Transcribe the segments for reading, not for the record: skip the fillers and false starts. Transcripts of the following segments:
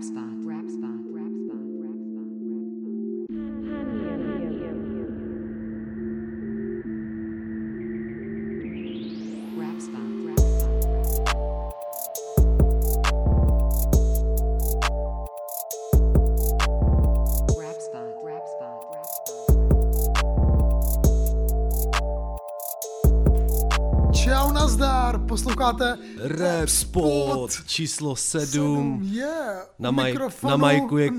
Rap Spot. Rap Spot. Rap Spot. Rap Spot. Rap Spot. Rap Spot. Rap Spot. Rap Spot. Rap Spot. Rap Spot. Čau, nazdar, posloucháte Rap Spot číslo 7. Yeah. Na majku je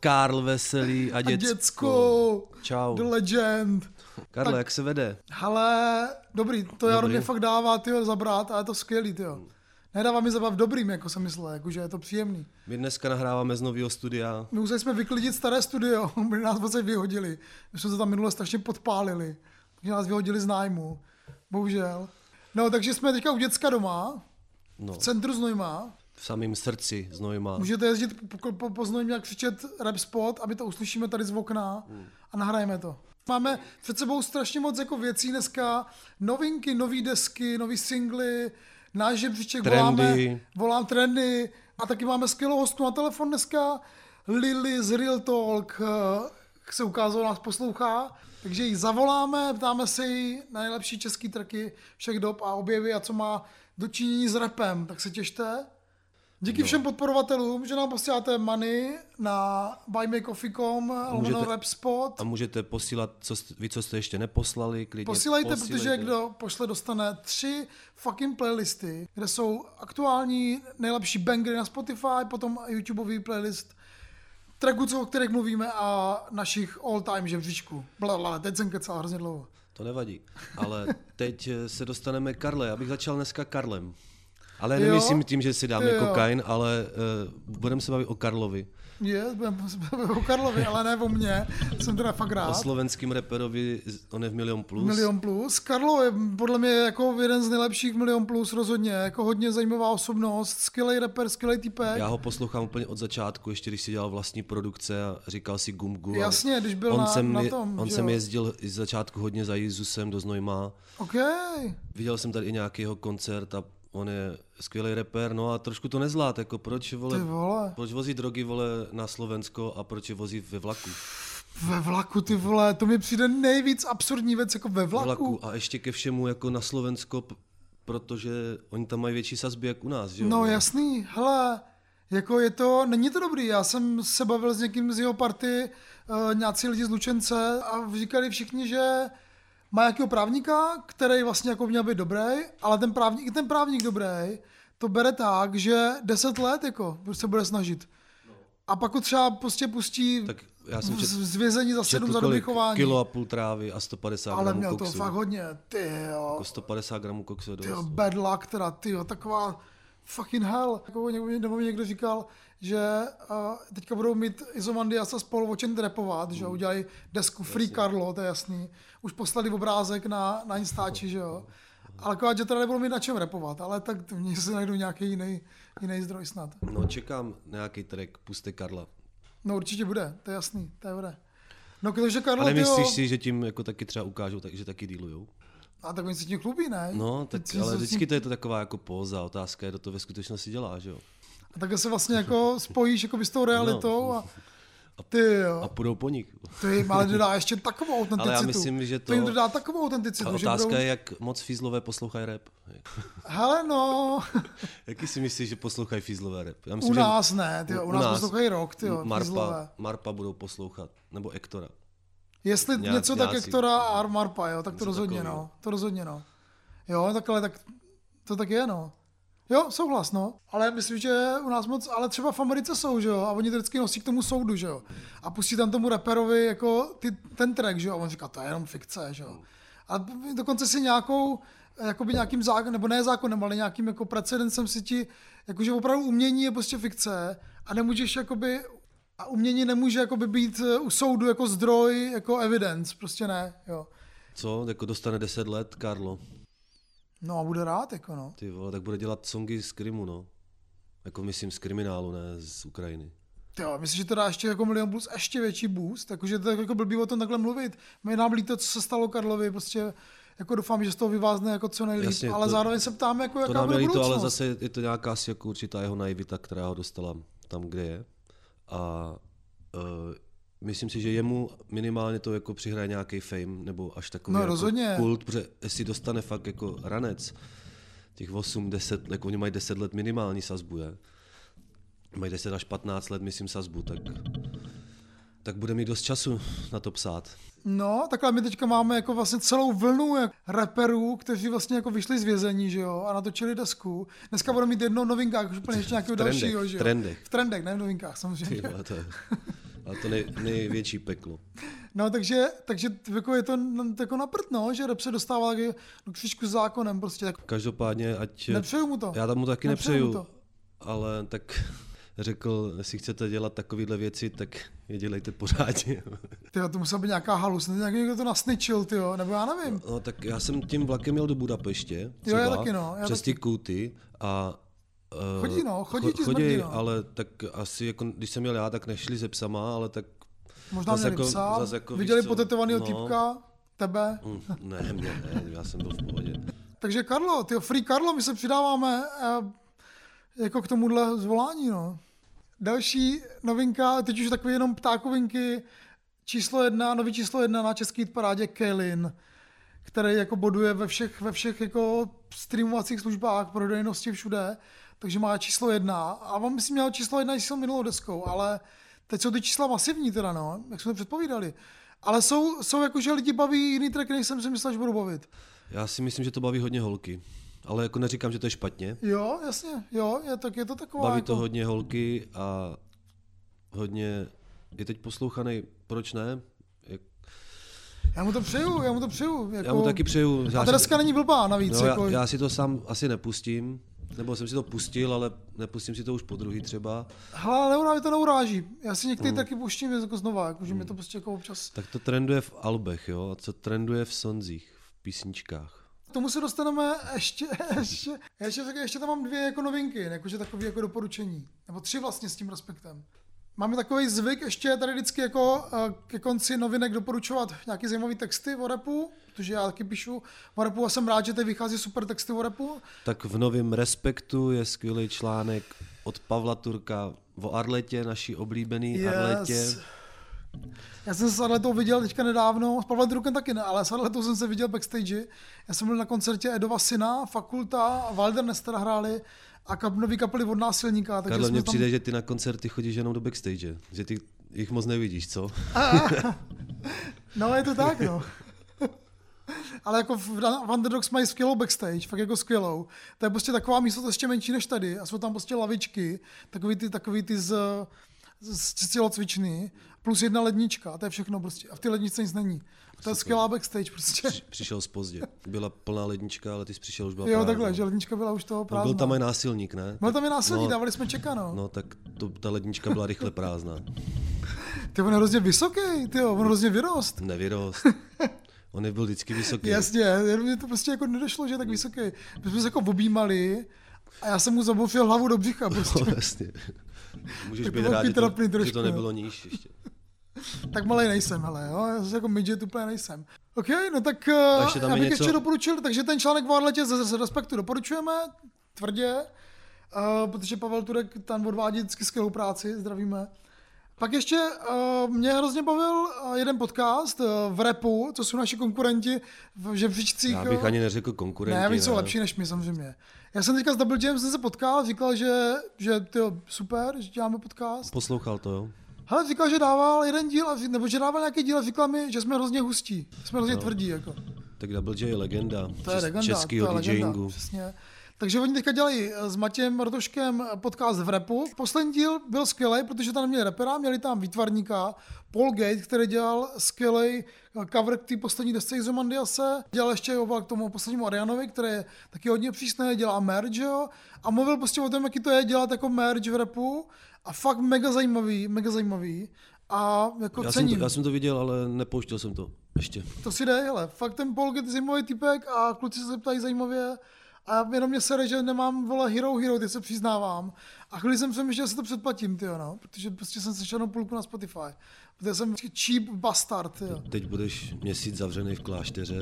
Karl Veselý a Děcko. Čau. The Legend. Karlo, tak, jak se vede? Hele, dobrý, to já mě fakt dává tyho zabrat a je to skvělý, tyjo. Nedává mi zabav dobrým, jako jsem myslel, jakože je to příjemný. My dneska nahráváme z nového studia. My museli jsme vyklidit staré studio, protože nás vlastně vyhodili. My jsme se tam minule strašně podpálili, protože nás vyhodili z nájmu, bohužel. No, takže jsme teďka u Děcka doma, v centru Znojma. V samém srdci Znojma. Můžete jezdit po Znojmě a křičet Rap Spot a my to uslyšíme tady z okna a nahrajeme to. Máme před sebou strašně moc jako věcí dneska, novinky, nový desky, nový singly, náš žebříček, volám trendy a taky máme skvělou hostku na telefon dneska. Lily z Real Talk se ukázalo, nás poslouchá. Takže ji zavoláme, ptáme se jí na nejlepší český tracky všech dob a objeví a co má dočinění s rapem, tak se těšte. Díky všem podporovatelům, že nám posíláte money na buymeacoffee.com/rapspot. A můžete posílat, co jste ještě neposlali, klidně posílejte, protože kdo pošle, dostane 3 fucking playlisty, kde jsou aktuální nejlepší bangery na Spotify, potom YouTubeový playlist tracků, o kterých mluvíme, a našich all-time žebříčků. Blablabla, teď jsem kecal hrozně dlouho. To nevadí, ale teď se dostaneme k Karle. Já bych začal dneska Karlem. Ale nemyslím tím, že si dáme kokain, ale budeme se bavit o Karlovi. Budeme se bavit o Karlovi, ale ne o mně, jsem teda fakt rád. O slovenským rapperovi, on je v Milion Plus. Milion Plus. Karlo je podle mě jako jeden z nejlepších Milion Plus rozhodně, jako hodně zajímavá osobnost, skvělej rapper, skvělej typek. Já ho poslouchám úplně od začátku, ještě když si dělal vlastní produkce a říkal si Gumgu. Jasně, když byl na tom. On sem jezdil z začátku hodně za Jizusem do Znojma. Okay. Viděl jsem tady i nějaký jeho koncert a on je skvělý rapper, no a trošku to nezvlád, jako proč vozí drogy, vole, na Slovensko a proč je vozí ve vlaku. Ve vlaku, ty vole, to mi přijde nejvíc absurdní věc, jako ve vlaku. A ještě ke všemu jako na Slovensko, protože oni tam mají větší sazby jak u nás, že jo? No jasný, hele, jako je to, není to dobrý, já jsem se bavil s někým z jeho party, nějací lidi z Lučence a říkali všichni, že má nějakého právníka, který vlastně jako měl být dobrý, ale ten právník dobrý to bere tak, že 10 let jako se bude snažit. A pak ho třeba prostě pustí z vězení za 7 za dobrý chování. Kilo a půl trávy a 150 gramů koksu. Ale měl to fakt hodně, tyjo. Jako 150 gramů koksu. Tyjo, bad luck teda, tyjo, taková fucking hell. Jako někdo říkal, že teďka budou mít Izomandiase spolu o čem rapovat, že jo, udělají desku Free Karlo, to je jasný. Už poslali obrázek na Instači, že jo. Ale kváč, že teda nebudou mít na čem rapovat, ale tak mě se najdu nějaký jiný zdroj snad. No čekám nějaký track, puste Karla. No určitě bude, to je jasný, to je bude. No protože Karlo, ale myslíš si, že tím jako taky třeba ukážou, že taky dealujou? A tak oni se tím chlubí, ne? No, tak, ale vždycky to je to taková jako póza, otázka je, kdo to ve skutečnosti dělá, že jo? A takhle se vlastně jako spojíš jako by s tou realitou a půjdou po nich. Ty, ale dodá ještě takovou autenticitu. Ale já myslím, že to jim dodá takovou autenticitu. A otázka je, jak moc fízlové poslouchají rap. Hele, no. Jaký si myslíš, že poslouchají fízlové rap? Já myslím, u nás ne, tyjo, u nás poslouchají rock, tyjo, Marpa budou poslouchat, nebo Ektora. Jestli něco tak Ektora a Marpa, jo, tak to rozhodně, no. To rozhodně, no. Jo, takhle, tak to tak je, no. Jo, souhlas, no. Ale myslím, že u nás moc, ale třeba v Americe jsou, že jo, a oni vždycky nosí k tomu soudu, že jo. A pustí tam tomu raperovi jako ten track, že jo, a on říká, to je jenom fikce, že jo. A dokonce si nějakou, jakoby nějakým zákonem, nebo ne zákonem, ale nějakým jako precedencem si ti, jakože opravdu umění je prostě fikce a nemůžeš jakoby, a umění nemůže jakoby být u soudu jako zdroj, jako evidence, prostě ne, jo. Co, jako dostane 10 let, Karlo? No a bude rád, jako no. Ty vole, tak bude dělat songy z Krymu, no. Jako myslím z kriminálu, ne z Ukrajiny. Jo, myslím, že to dá ještě jako Milion Plus ještě větší boost, takže to je jako blbý o tom takhle mluvit. Mě nám líto, co se stalo Karlovi, prostě jako doufám, že z toho vyvázne jako co nejlíp, jasně, ale zároveň se ptáme, jako jaká bude budoucnost. To nám líto, ale zase je to nějaká asi jako určitá jeho naivita, která ho dostala tam, kde je. A myslím si, že jemu minimálně to jako přihraje nějaký fame, nebo až takový no, jako kult, protože jestli dostane fakt jako ranec, těch 8-10, jako oni mají 10 let minimální sazbu, je. Mají 10 až 15 let, myslím, sazbu, tak bude mít dost času na to psát. No, takhle my teďka máme jako vlastně celou vlnu jako raperů, kteří vlastně jako vyšli z vězení, že jo, a natočili desku. Dneska budeme mít jednou v novinkách, už úplně ještě nějakého dalšího, že jo. V trendech, ne v novinkách, samozřejmě. Ty, ale to největší peklo. No, takže jako je to jako na prd, no, že rap se dostává do křičku s zákonem prostě. Tak... Každopádně, ať... Nepřeju mu to. Já tam mu taky nepřeju. Ale tak řekl, jestli chcete dělat takovýhle věci, tak je dělejte pořádně. Tyjo, to musela být nějaká halus, někdo to nasničil, tyjo, nebo já nevím. No tak já jsem tím vlakem jel do Budapeště, třeba, jo, já taky, no, přes ty kouty a... Chodí, ale tak asi, jako, když jsem jel já, tak nešli se psama, ale tak... Možná měli jako, psa, jako, viděli potetovanýho týpka, tebe. Ne, já jsem byl v pohodě. Takže Karlo, tyjo, Free Karlo, my se přidáváme... Jako k tomuhle zvolání, no. Další novinka, teď už takové jenom ptákovinky, nový číslo 1 na český hitparádě Kalin, který jako boduje ve všech jako streamovacích službách, prodejnosti všude, takže má číslo 1. A vám myslím měl číslo 1 i s minulou deskou, ale teď jsou ty čísla masivní teda, no, jak jsme předpovídali. Ale jsou jako, že lidi baví jiný track, než jsem si myslel, že budu bavit. Já si myslím, že to baví hodně holky. Ale jako neříkám, že to je špatně. Jo, jasně. Jo, je to taková... Baví to jako... hodně holky a hodně... Je teď poslouchanej, proč ne? Já mu to přeju. Jako... Já mu taky přeju. A ta deska není blbá navíc. No, jako... já si to sám asi nepustím. Nebo jsem si to pustil, ale nepustím si to už po druhý třeba. Hele, mě to neuráží. Já si některý taky puštím jako znova, jakože mě to prostě jako občas... Tak to trenduje v albech, jo? A co trenduje v sonzích, v písničkách? K tomu se dostaneme ještě tam mám 2 jako novinky, jakože takové jako doporučení, nebo 3 vlastně s tím respektem. Máme takový zvyk ještě tady vždycky jako ke konci novinek doporučovat nějaké zajímavé texty o rapu, protože já taky píšu o rapu a jsem rád, že tady vychází super texty o rapu. Tak v novém Respektu je skvělý článek od Pavla Turka o Arletě, naší oblíbený Arletě. Já jsem se s Arletou viděl teďka nedávno, s Pavlem Drukem taky ne, ale s Arletou jsem se viděl backstage. Já jsem byl na koncertě Edova syna, Fakulta a Wilderness teda hráli a nový kapely od Násilníka. Karlo, mně přijde, že ty na koncerty chodíš jenom do backstage, že ty jich moc nevidíš, co? No je to tak, no. Ale jako v Underdogs mají skvělou backstage, fakt jako skvělou. To je prostě taková místo ještě menší než tady a jsou tam prostě lavičky, takový ty z tělocvičny, plus 1 lednička a to je všechno prostě. A v té ledničce nic není. To je skvělá backstage prostě. Přišel pozdě. Byla plná lednička, ale ty jsi přišel už byla prázdná. Jo, takhle, že lednička byla už toho prázdná. Byl tam i Násilník, ne? Byl tam i Násilník, no, dávali jsme čeka, no. No tak ta lednička byla rychle prázdná. Ty on je hrozně vysoký, ty jo, on hrozně vyrost. Nevyrost. On nebyl vždycky vysoký. Jasně, jenom mě to prostě jako nedošlo, že je tak vysoký. My jsme se jako objímali a já jsem mu zabofil hlavu do břicha prostě. No, jasně. Můžeš být rád, že to nebylo níž ještě. Tak malej nejsem, hele, jo, já jako midget úplně nejsem. OK, no tak ještě já bych ještě doporučil, takže ten článek v Arletě z Respektu doporučujeme, tvrdě, protože Pavel Turek tam odvádí skvělou práci, zdravíme. Pak ještě mě hrozně bavil jeden podcast v rapu, co jsou naši konkurenti v žebříčcích. Já bych ani neřekl konkurenti. Ne, oni jsou lepší než my samozřejmě. Já jsem teďka s Double James jsem se potkal, říkal, že tyjo, super, že děláme podcast. Poslouchal to, jo? Hele, říkal, že dával jeden díl, nebo že dával nějaký díl a říkal mi, že jsme hrozně hustí, jsme hrozně tvrdí, jako. Tak Double J je legenda, českýho DJingu. Přesně. Takže oni teďka dělají s Matějem Rotoškem podcast v rapu. Poslední díl byl skvělý, protože tam neměli rapera, měli tam výtvarníka Paul Gate, který dělal skvělý cover k té poslední desce Izomandiase. Dělal ještě obal k tomu poslednímu Arianovi, který je taky hodně přísný, dělá merge, jo? A mluvil prostě o tom, jaký to je dělat jako merge v rapu. A fakt mega zajímavý. A jako já jsem to viděl, ale nepouštěl jsem to ještě. To si dej, hele. Fakt ten Paul Gate je zajímavý typek a kluci se ptají zajímavě. A jenom mě sere, že nemám, vole, Hero, teď se přiznávám. A chvíli jsem přemýšlel, že se to předplatím, tyjo, no. Protože prostě jsem sešel na půlku na Spotify. Protože jsem cheap bastard, tyjo. Teď budeš měsíc zavřený v klášteře,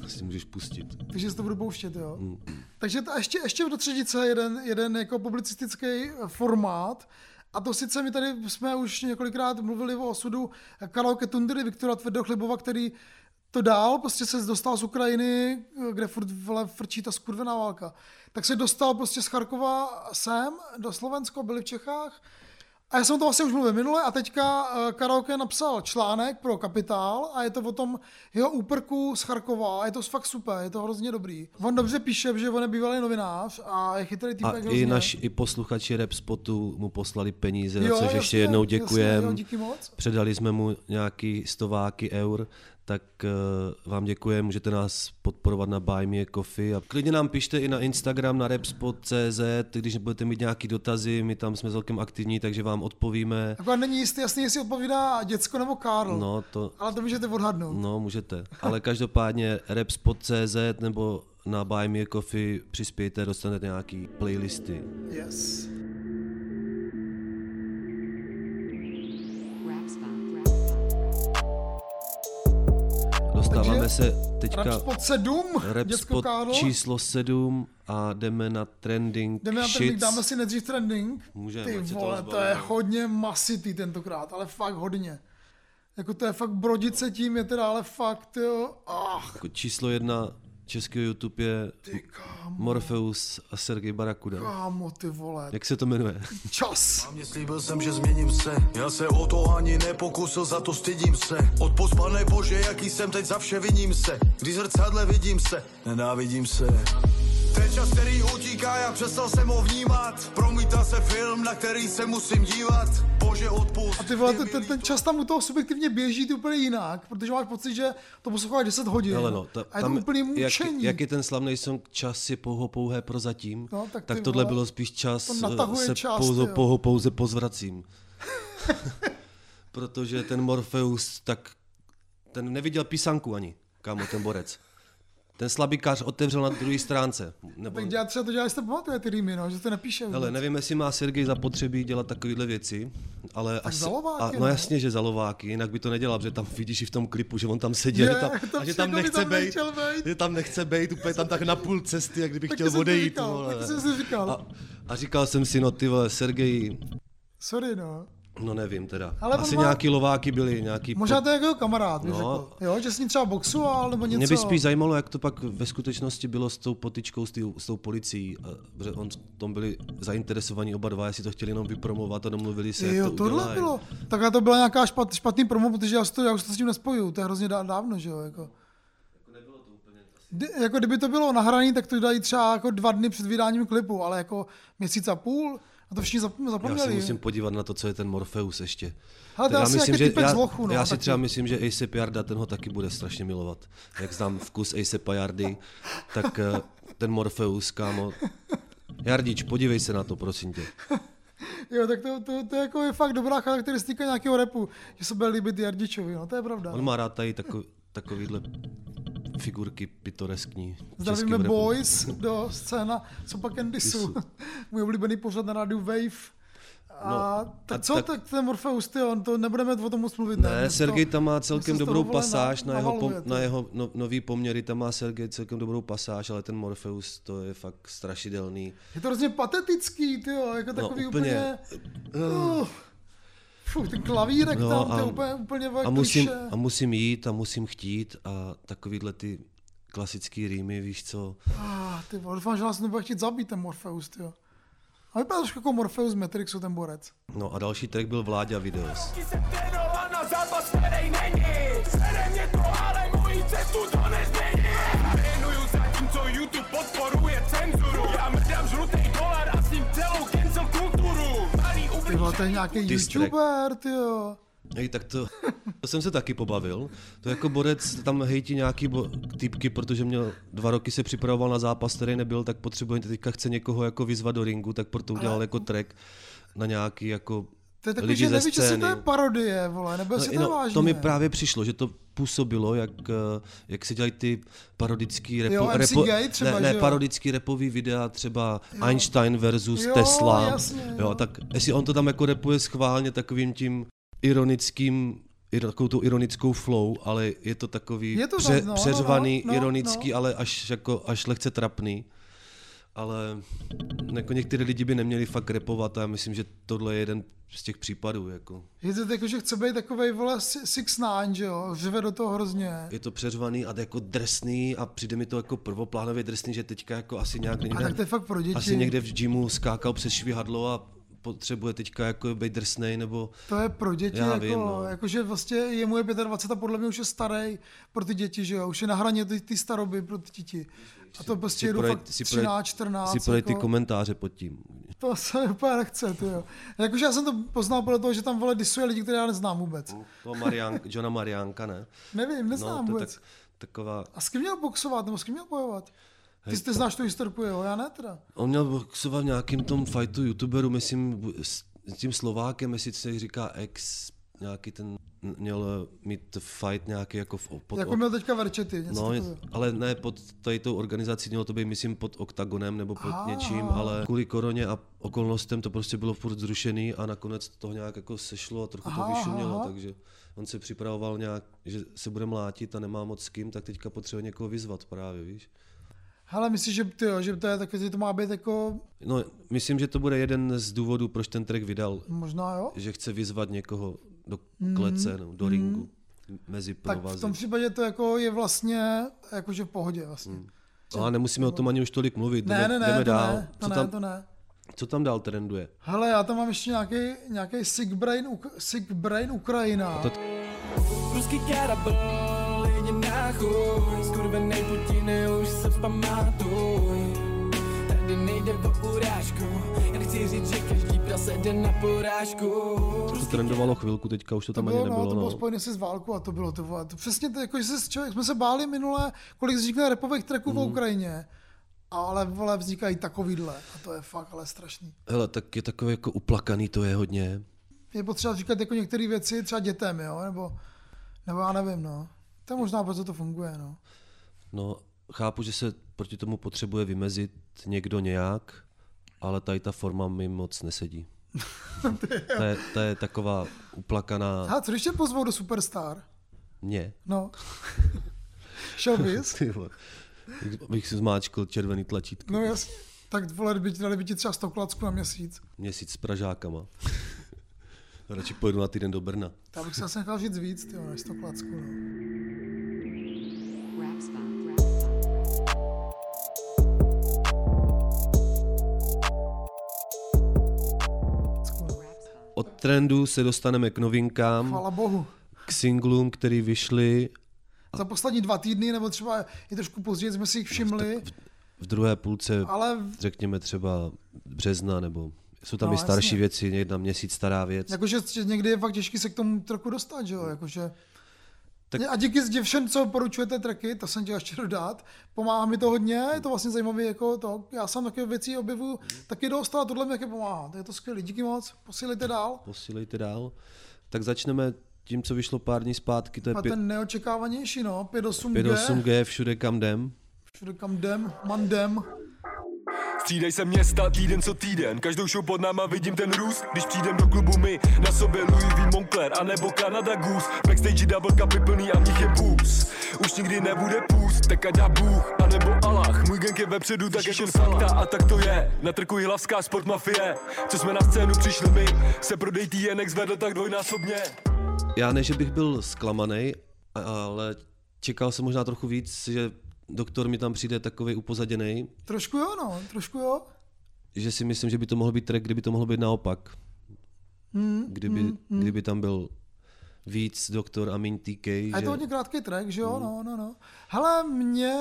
tak si můžeš pustit. Takže si to budu pouštět, jo. Takže ještě do třetice jeden jako publicistický formát. A to sice my tady jsme už několikrát mluvili o osudu Karla Ketundy, Viktora Tvrdochlibova, který to dál, prostě se dostal z Ukrajiny, kde furt frčí ta skurvená válka. Tak se dostal prostě z Charkova sem, do Slovenska, byli v Čechách. A já jsem to vlastně už mluvil minule a teďka Karaoke napsal článek pro Kapitál a je to o tom jeho úprku z Charkova a je to fakt super, je to hrozně dobrý. On dobře píše, že on je bývalý novinář a je chytrý týpek hrozně. A i naši posluchači Rap Spotu mu poslali peníze, jo, což jasně, ještě jednou děkujeme. Předali jsme mu nějaký 100 eur. Tak vám děkuji, můžete nás podporovat na Buy Me a Coffee a klidně nám pište i na Instagram, na rapspot.cz, když budete mít nějaké dotazy, my tam jsme celkem aktivní, takže vám odpovíme. Akorát není jasný, jestli odpovídá Děcko nebo Karl, no, to, ale to můžete odhadnout. No, můžete, ale každopádně rapspot.cz nebo na Buy Me a Coffee přispějte, dostanete nějaké playlisty. Yes. Dostáváme se teďka Rap Spot číslo 7 a jdeme na trending shits. Dáme si nejdřív trending. Můžeme, ty vole, to je hodně masitý tentokrát, ale fakt hodně. Jako to je fakt brodit se tím, je teda ale fakt, jo, ach. Číslo 1 českého YouTube je Morfeus a Sergej Barakuda. Kámo, ty vole. Jak se to jmenuje? Čas. Mě slíbil jsem, že změním se. Já se o to ani nepokusil, za to stydím se. Odpust, pane Bože, jaký jsem teď, za vše viním se. Když zrcadle vidím se, nenávidím se. Ten čas, který utíká, já přestal jsem ho vnímat. Promítá se film, na který se musím dívat. Bože, odpust. A ty vole, ten čas tam u toho subjektivně běží, ty úplně jinak, protože máš pocit, že to posloucháš 10 hodin. No, a je to úplný mučení. Jak je ten slavný song Čas je pouhopouhé prozatím, no, tak tohle bylo spíš čas, se pouze pozvracím. Protože ten Morfeus, tak ten neviděl písanku ani, kámo, ten borec. Ten slabikář otevřel na druhé stránce. Nebo... Tak dělat třeba to děláš, jste pamatuje ty rýmy, no, že to nepíše. Hele, nevím, jestli má Sergej zapotřebí dělat takovéhle věci, ale tak asi... Zalováky, no jasně, že zalováky, jinak by to nedělal, protože tam vidíš i v tom klipu, že on tam sedí, že tam nechce bejt, úplně tam tak na půl cesty, jak kdyby chtěl odejít. A říkal jsem si, no ty vole, Sergej... Sorry, no. No nevím teda. Ale asi nějaký lováky byli, nějaký... Možná to je jako kamarád, bych řekl. Jo, že s ním třeba boxoval nebo něco. Mě by spíš zajímalo, jak to pak ve skutečnosti bylo s tou potyčkou, s tou policií. Protože on tom byli zainteresovaní oba dva, jestli to chtěli jenom vypromovat a domluvili se, jo, jak to tohle udělají. Bylo. Tak to byla nějaká špatný promo, protože já už to s tím nespojuju. To je hrozně dávno, že jo, jako. Jako kdyby to bylo nahrané, tak to dají třeba jako 2 dny před vydáním klipu, ale jako měsíc a půl. A to všichni zapomněli. Já si musím podívat na to, co je ten Morfeus ještě. Hele, to je asi nějaký typek z lochu. Já si třeba myslím, že A$AP Jarda, ten ho taky bude strašně milovat. Jak znám vkus A$AP Jardy, tak ten Morfeus, kámo. Jardič, podívej se na to, prosím tě. Jo, tak to je jako je fakt dobrá charakteristika nějakého rapu, že se bude líbit Jardičovi, no to je pravda. On má rád tady takovýhle figurky pitoreskní. Zdravíme Boys do scéna Sopa Candisu. Můj oblíbený pořad na rádiu Wave. A no, tak ten Morfeus, ty on to nebudeme o tom moc mluvit. Ne, Sergej tam má celkem dobrou pasáž na jeho nový poměry, tam má Sergej celkem dobrou pasáž, ale ten Morfeus, to je fakt strašidelný. Je to hrozně patetický, tyjo, jako takový no, úplně... Fuh, ten klavírek no, tam, to je úplně kliše. A musím jít a musím chtít a takovýhle ty klasický rýmy, víš co. Ty vole, doufám, že nás nebude chtít zabít ten Morfeus, tyjo. A vypadá trošku jako Morfeus z Matrixu, ten borec. No a další track byl Vláďa Videos. Ty vole, to je nějaký youtuber, tyjo. Hej, tak to jsem se taky pobavil. To jako borec tam hejtí nějaký typky, protože měl 2 roky se připravoval na zápas, který nebyl, tak potřebuje, teďka chce někoho jako vyzvat do ringu, tak proto udělal jako track na nějaký jako to je takový, lidi ze scény. To je takový, že nevíš, jestli to je parodie, vole, nebo jestli to je vážně. To mi právě přišlo, že to působilo, jak se dělají ty parodický repový videa, třeba jo. Einstein versus jo, Tesla. Jasně, jo. Tak jestli on to tam jako repuje schválně takovým tím takovou tu ironickou flow, ale je to takový přeřvaný, ironický, ale až lehce trapný. ale jako některé lidi by neměli fakt rapovat a já myslím, že tohle je jeden z těch případů. Jako. Je to jako, že chce být takovej, vole, 6ix9ine, že jo? Řve do toho hrozně. Je to přeřvaný a jako drsný a přijde mi to jako prvoplánově drsný, že teďka jako asi nějak někde, a tak to je fakt pro děti. Asi někde v gymu skákal přes švihadlo a potřebuje teďka jako být drsnej, nebo... To je pro děti, já jako, vím, no. Jakože vlastně jemu je 25 a podle mě už je starý pro ty děti, že jo, už je na hraně ty staroby pro ty děti. A to prostě jedu fakt 13, 14. Si podej jako... ty komentáře pod tím. To se úplně nechce, ty jo. Jakože já jsem to poznal podle toho, že tam vole disuje lidi, které já neznám vůbec. Toho Johna Mariánka, ne? Nevím, neznám vůbec. Taková... A s kým měl boxovat, nebo s kým měl bojovat? Ty znáš tu historku jeho, já ne teda. On měl boxovat v nějakým tom fightu youtuberu, myslím, s tím Slovákem, jestli se říká ex, nějaký ten, měl mít fight nějaký jako v... Pod, jako měl teďka Verchety, něco no, takového. Ale ne, pod tady tou organizací mělo to být, myslím, pod Oktagonem nebo pod něčím, ale kvůli koroně a okolnostem to prostě bylo furt zrušený a nakonec to nějak jako sešlo a trochu to vyšumělo, takže... On se připravoval nějak, že se bude mlátit a nemá moc s kým, tak teďka potřebuje někoho vyzvat právě, víš. Hele, myslíš, že, ty jo, že to je tak, že to má být jako... No, myslím, že to bude jeden z důvodů, proč ten track vydal. Možná jo. Že chce vyzvat někoho do klece, no, do ringu, mezi provazy. Tak v tom případě to jako je vlastně jakože v pohodě vlastně. No a nemusíme o tom ani už tolik mluvit, jdeme dál. Ne. Co tam dál trenduje? Hele, já tam mám ještě nějaký Sick Brain Ukrajina. Ruský karabel, jde na chuj, skurvenej Putine, už se pamatuj. Tady nejde po urážku, jen chci říct, že každý prase jde na porážku. To trendovalo chvilku, teďka už to tam ani nebylo. To bylo spojené se s válkou a to bylo to. Přesně to, jako, jsme se báli minule, kolik vznikne rapových tracků v Ukrajině. Ale vole, vznikají takovýhle a to je fakt ale strašný. Hele, tak je takový jako uplakaný, to je hodně. Je potřeba říkat jako některé věci třeba dětem, jo, nebo já nevím, no. To je možná, proto to funguje, no. No, chápu, že se proti tomu potřebuje vymezit někdo nějak, ale tady ta forma mi moc nesedí. To je taková uplakaná... Ha, co když tě pozvou do Superstar? Mě? No. Showbiz? Bych si zmáčkl červený tlačítko. No jasně, tak vole, dali by ti třeba 100 klacků na měsíc. Měsíc s Pražákama. Radši pojedu na týden do Brna. Já bych se asi nechal žít víc, tyjo, než 100 klacků. No. Od trendu se dostaneme k novinkám. Chvala bohu. K singlům, který vyšly. Za poslední 2 týdny, nebo třeba i trošku později, jsme si jich všimli. V druhé půlce, ale řekněme třeba března, nebo jsou tam i starší jasně. Věci, jedna měsíc stará věc. Jakože někdy je fakt těžký se k tomu trochu dostat, že jo? Jakože... Tak... A díky všem, co poručujete tracky, to jsem chtěl ještě dodat, pomáhá mi to hodně, je to vlastně zajímavé, jako to. Já sám takové věci objevuju, taky dost, ale tohle mi taky pomáhá. To je to skvělé, díky moc, posílejte dál. Tak začneme tím, co vyšlo pár dní zpátky, to je... ten neočekávanější, no, 58G, všude kam jdem, mandem. Střídej se města týden co týden, každou show pod náma vidím ten růst, když přijdem do klubu my, na sobě Louis V. Moncler, anebo Canada Goose, backstage double cupy plný a v nich je boost, už nikdy nebude půst, tak ať dá Bůh, anebo Allah, můj gang je vepředu, tak ještě fakta a tak to je, na trku jihlavská sportmafie, co jsme na scénu přišli my, se prodej TNX zvedl tak dvojnásobně. Já ne, že bych byl zklamanej, ale čekal jsem možná trochu víc, že Doktor mi tam přijde takovej upozaděnej. Trošku jo. Že si myslím, že by to mohl být track, kdyby to mohlo být naopak. Kdyby tam byl víc Doktor a míň TK. A je to hodně krátký track, že jo? No. Hele, mě...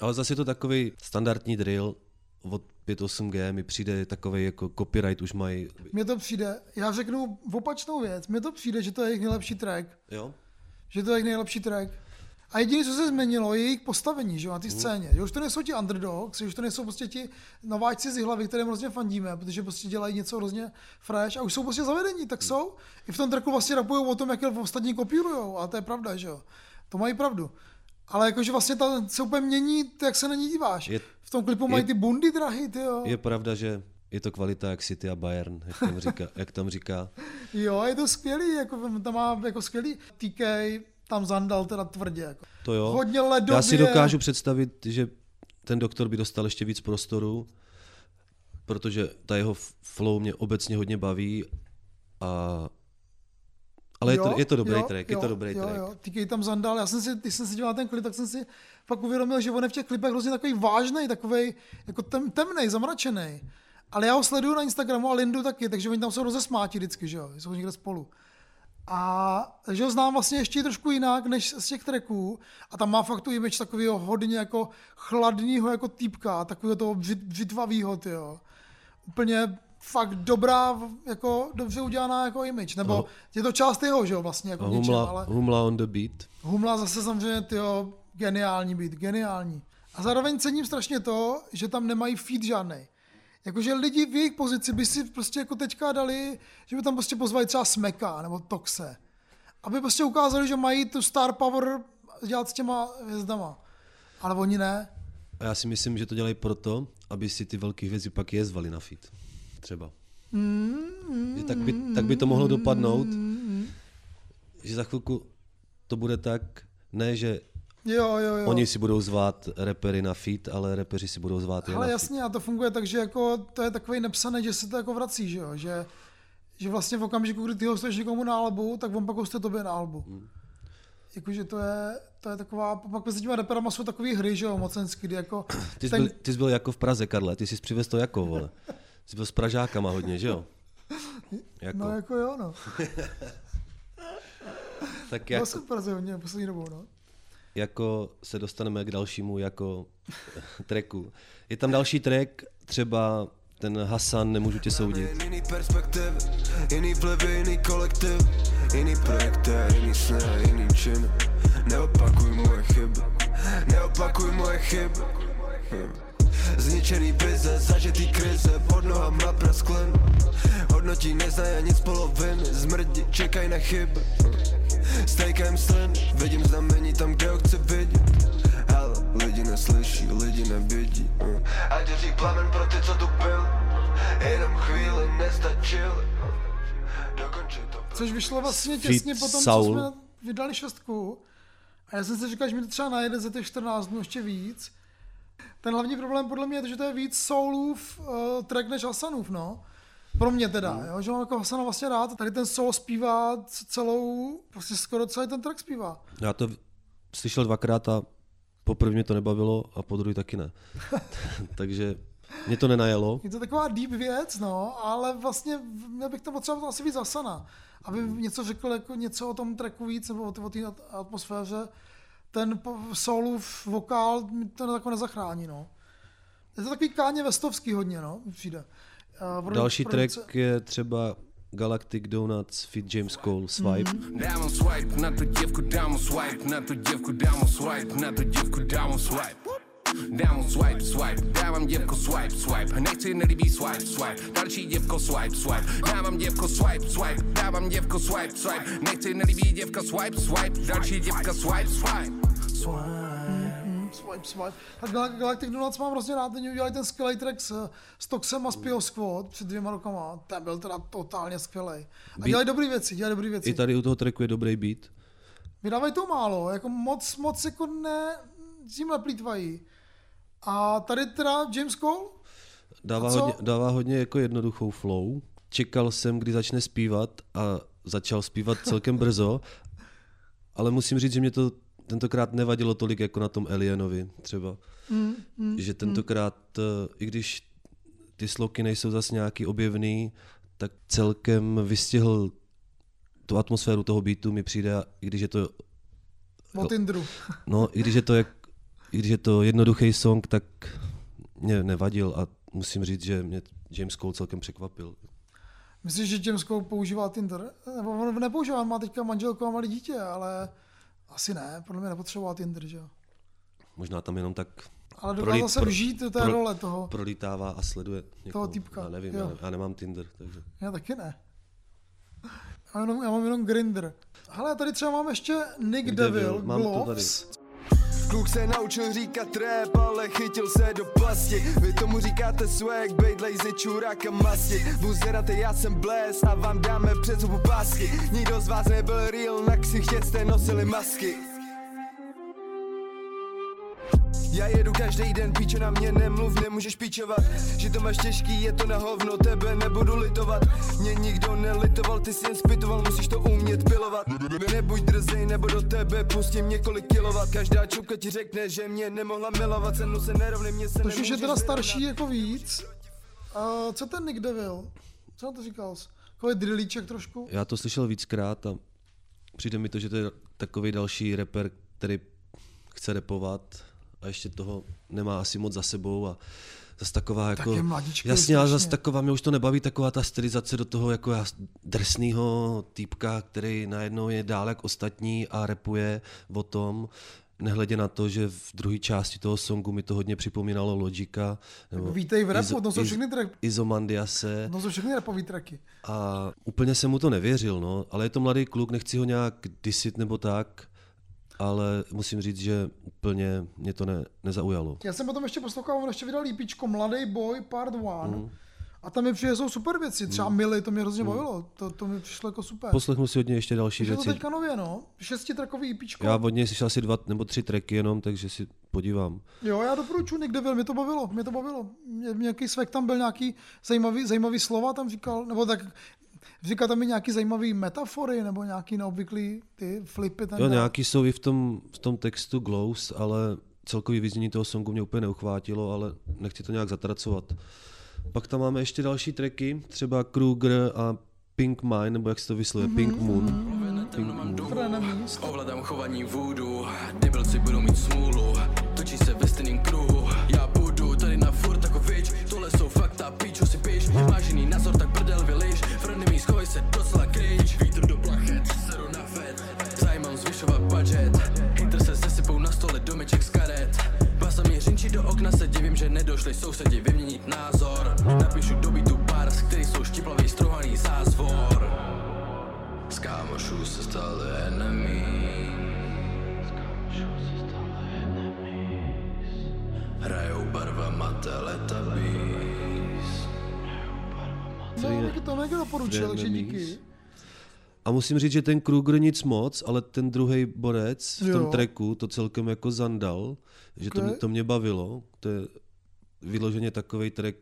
Ale zase je to takovej standardní drill od 58G, mi přijde takovej jako copyright už mají. Mně to přijde, já řeknu opačnou věc, mně to přijde, že to je jejich nejlepší track. Jo. Že to je jejich nejlepší track. A jediné, co se změnilo, je jejich postavení, že jo, na té scéně. Že už to nejsou ti underdogs, už to nejsou prostě ti nováčci z hlavy, kterým hrozně fandíme, protože prostě dělají něco hrozně fresh a už jsou prostě zavedení, tak jsou. I v tom tracku vlastně rapujou o tom, jak je ostatní kopírujou, a to je pravda, že jo. To mají pravdu. Ale jakože vlastně ta se úplně mění, jak se na ní díváš. V tom klipu mají ty bundy drahy, tyjo. Je pravda, že je to kvalita jak City a Bayern, jak tam říká. Jo, je to skvělý, jako, tam má jako skvělý TK, tam zandal teda tvrdě. Jako. To jo, hodně ledově. Já si dokážu představit, že ten Doktor by dostal ještě víc prostoru, protože ta jeho flow mě obecně hodně baví. A... Ale jo, je to dobrý track. Týkej tam zandál, když jsem si dělal ten klip, tak jsem si fakt uvědomil, že on je v těch klipech hrozně takový vážnej, takovej jako temnej, zamračenej. Ale já ho sleduju na Instagramu a Lindu taky, takže oni tam jsou rozesmáti vždycky, že jo, jsou někde spolu. A že ho znám vlastně ještě trošku jinak než z těch tracků a tam má fakt tu image takového hodně jako chladného jako týpka, takového toho břitvavýho, tyjo. Úplně fakt dobrá, jako dobře udělaná jako image, nebo je to část jeho, že jo, vlastně jako Humla, něčem, ale... Humla on the beat. Humla zase samozřejmě, tyjo, geniální beat, geniální. A zároveň cením strašně to, že tam nemají feed žádnej. Jakože lidi v jejich pozici by si prostě jako teďka dali, že by tam prostě pozvali třeba Smeka nebo Toxe. Aby prostě ukázali, že mají tu star power dělat s těma hvězdama. Ale oni ne. A já si myslím, že to dělají proto, aby si ty velké hvězdy pak jezvali na feed. Třeba. Tak by to mohlo dopadnout, že za chvilku to bude tak, ne, že jo. Oni si budou zvát rapery na feed, ale rapeři si budou zvát na feed. Ale jasně, a to funguje tak, že jako to je takový nepsaný, že se to jako vrací, že jo, že vlastně v okamžiku, kdy ty hostuješ někomu na albu, tak on pak hostuje tobě na albu. Jakože to je taková, pak mezi těma raperama jsou takový hry, že jo, mocenský, kdy jako... Ty jsi byl jako v Praze, Karle, ty jsi přivez to jako, vole. Jsi byl s Pražákama hodně, že jo? Jako. No jako jo, no. Tak jako... Byl jsem v Praze hodně poslední dobou, no. Jako se dostaneme k dalšímu jako tracku. Je tam další track, třeba ten Hasan, Nemůžu tě soudit. Jiný perspektivy, jiný vlivy, jiný kolektiv, jiný projekty, jiný sny, jiný čin. Neopakuj moje chyby. Zničený vize, zažitý krize, pod nohama prasklen. Hodnotí neznají nic polovin, zmrdi, čekaj na chyby. Stejkám slin, vidím znamení tam, kde ho chci vidět. Ale lidi neslyší, lidi nevědí. Ať hoří plamen pro ty, co tu byl, jenom chvíli nestačil. Což vyšlo vlastně těsně potom, co jsme vydali 6. A já jsem si říkal, že mi to třeba najede za těch 14 dnů ještě víc. Ten hlavní problém podle mě je to, že to je víc soulův track než Hasanův, no. Pro mě teda, jo, že mám jako Hasana vlastně rád. Tady ten soul zpívá celou, prostě skoro celý ten track zpívá. Já to slyšel 2krát a poprvé mě to nebavilo a podruhé taky ne. Takže mě to nenajelo. Je to taková deep věc, no, ale vlastně měl bych tam potřeboval asi víc Hasana. Aby něco řekl, jako něco o tom tracku víc, nebo o té atmosféře. Ten soulův vokál to jako nezachrání, no. Je to takový Káně Westovský hodně, no, přijde. Další track je třeba Galactic Donuts feat James Cole Swipe. Dám swipe na tu dívku, dám swipe na tu dívku, dám swipe na tu dívku, dám swipe. Dám swipe, swipe, dám dívku swipe, swipe. Nechci, nelíbí swipe, swipe. Další dívko swipe, swipe. Dám dívku swipe, swipe. Dám dívku swipe, swipe. Nechci, nelíbí dívka swipe, swipe. Další dívka swipe, swipe. A Galactic Donuts mám hrozně rád, oni udělali ten skvělej track s Toxem a s Pio Squad před 2 rokama, ten byl teda totálně skvělej. A dělají dobrý věci. I tady u toho tracku je dobrý beat. Vydávají to málo, jako moc jako ne, tím neplýtvají. A tady teda James Cole? Dává hodně jako jednoduchou flow. Čekal jsem, kdy začne zpívat a začal zpívat celkem brzo, ale musím říct, že mě to tentokrát nevadilo tolik jako na tom Alienovi třeba, že tentokrát, i když ty sloky nejsou zas nějaký objevný, tak celkem vystihl tu atmosféru toho beatu, mi přijde, i když je to... i když je to jednoduchý song, tak mě nevadil a musím říct, že mě James Cole celkem překvapil. Myslíš, že James Cole používá Tinder? Nebo on nepoužívá, on má teďka manželku a malé dítě, ale... Asi ne, podle mě nepotřeboval Tinder, že jo. Možná tam jenom tak... Ale dokázal se vžít do té role toho. Prolítává a sleduje někoho. Toho týpka. Já nevím, já nemám Tinder, takže... Já taky ne. Já mám jenom Grindr. Hele, tady třeba mám ještě Nik Devil, Gloves. Kluk se naučil říkat rap, ale chytil se do pasti. Vy tomu říkáte swag, bejt lazy, čurák a masti. Buzeratý, já jsem bless a vám dáme před zubu pásky. Nikdo z vás nebyl real, na ksichtě jste nosili masky. Já jedu každý den, píče na mě nemluv, nemůžeš píčovat, že to máš těžký, je to na hovno, tebe nebudu litovat. Mě nikdo nelitoval, ty jsi jen zpitoval, musíš to umět pilovat. Nebuď drzej, nebo do tebe pustím několik kilovat. Každá čupka ti řekne, že mě nemohla milovat, cenu se nerovný, mě se nemůžeš. Tož už je teda starší jako víc. Co ten Nik Devil? Co na to říkal jsi? Takový drillíček trošku? Já to slyšel víckrát a přijde mi to, že to je takový další rapper, který chce rapovat a ještě toho nemá asi moc za sebou a zase taková jako... Tak je mladička, jasně, ale zase taková, mě už to nebaví, taková ta stylizace do toho jako drsnýho týpka, který najednou je dál jak ostatní a rapuje o tom, nehledě na to, že v druhé části toho songu mi to hodně připomínalo Logika. Nebo vítej v rapu, to jsou všechny tracky. Izomandiase. To jsou všechny rapový tracky. A úplně jsem mu to nevěřil, no, ale je to mladý kluk, nechci ho nějak disit nebo tak, ale musím říct, že úplně mě to nezaujalo. Já jsem potom ještě poslouchal, on ještě vydal lípičko Mladý boj part 1. A tam mi přijde, jsou super věci, třeba Mily, to mě hrozně bavilo, to mi přišlo jako super. Poslechnu si od něj ještě další věci. To teďka nově, no, 6trakový EPčko. Já od něj slyšel asi 2 nebo 3 tracky jenom, takže si podívám. Jo, já doporučuji, Nik Devil, mě to bavilo. Nějaký svek tam byl, nějaký zajímavý slova tam říkal, nebo tak říkal tam i nějaký zajímavý metafory, nebo nějaký neobvyklý ty flipy. Jo, nějaký jsou i v tom textu glows, ale celkový vyznění toho songu mě úplně neuchvátilo, ale nechci to nějak zatracovat. Pak tam máme ještě další tracky, třeba Kruger a Pink Mine, nebo jak se to vyslovuje, Pink Moon. Ovládám chování vůdu, debilci budou mít smůlu, točí se ve stejném kruhu, já budu tady na furt takovýč, tohle jsou fakta, píču si píš, máš jiný názor, tak prdel vyliš, v ranným schovej se docela kryč, vítr do plachet, seru na fed, zajímám zvyšovat budget, hejtr se sesypou na stole, domeček z karet, basami řinčí do okna se divím, že nedošli sousedi vyměnit názor, napíšu do beatu pár, z kterých jsou štiplavý strohaný zázvor. Z kámošů se stále enemies, hrajou barvama Teletubbies. To někdo doporučil, takže díky. A musím říct, že ten Kruger nic moc, ale ten druhý borec v tom tracku to celkem jako zandal, že to mě bavilo. To je vyloženě takovej track,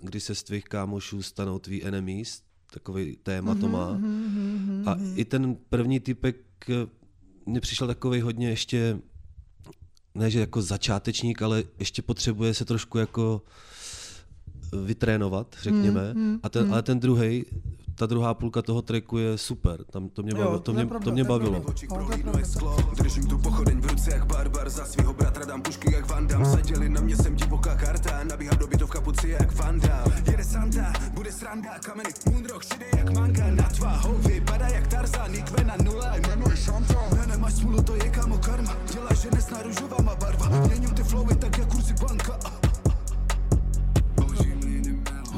kdy se z tvých kámošů stanou tví enemies, takovej téma to má. A i ten první typek mě přišel takovej hodně ještě, ne že jako začátečník, ale ještě potřebuje se trošku jako vytrénovat, řekněme. Ale ten druhej, ta druhá půlka toho tracku je super. Tam to mě bavilo. To mě bavilo. Držím tu pochodeň v ruce jak barbar, za svého bratra dám pušky jak vandám, seděli na mě sem divoká karta, nabíhal do bytu v kapuci jak vandám. Jede Santa, bude sranda, kameny mundroch šidej jak manga, na tvá hově padá jak Tarzan, nikve na nula, jmenuje Šanta. Ne, nemáš smůlu, to je kamo karma, děláš že nesná růžová má barva, měním ty flowy tak jak kurzy banka.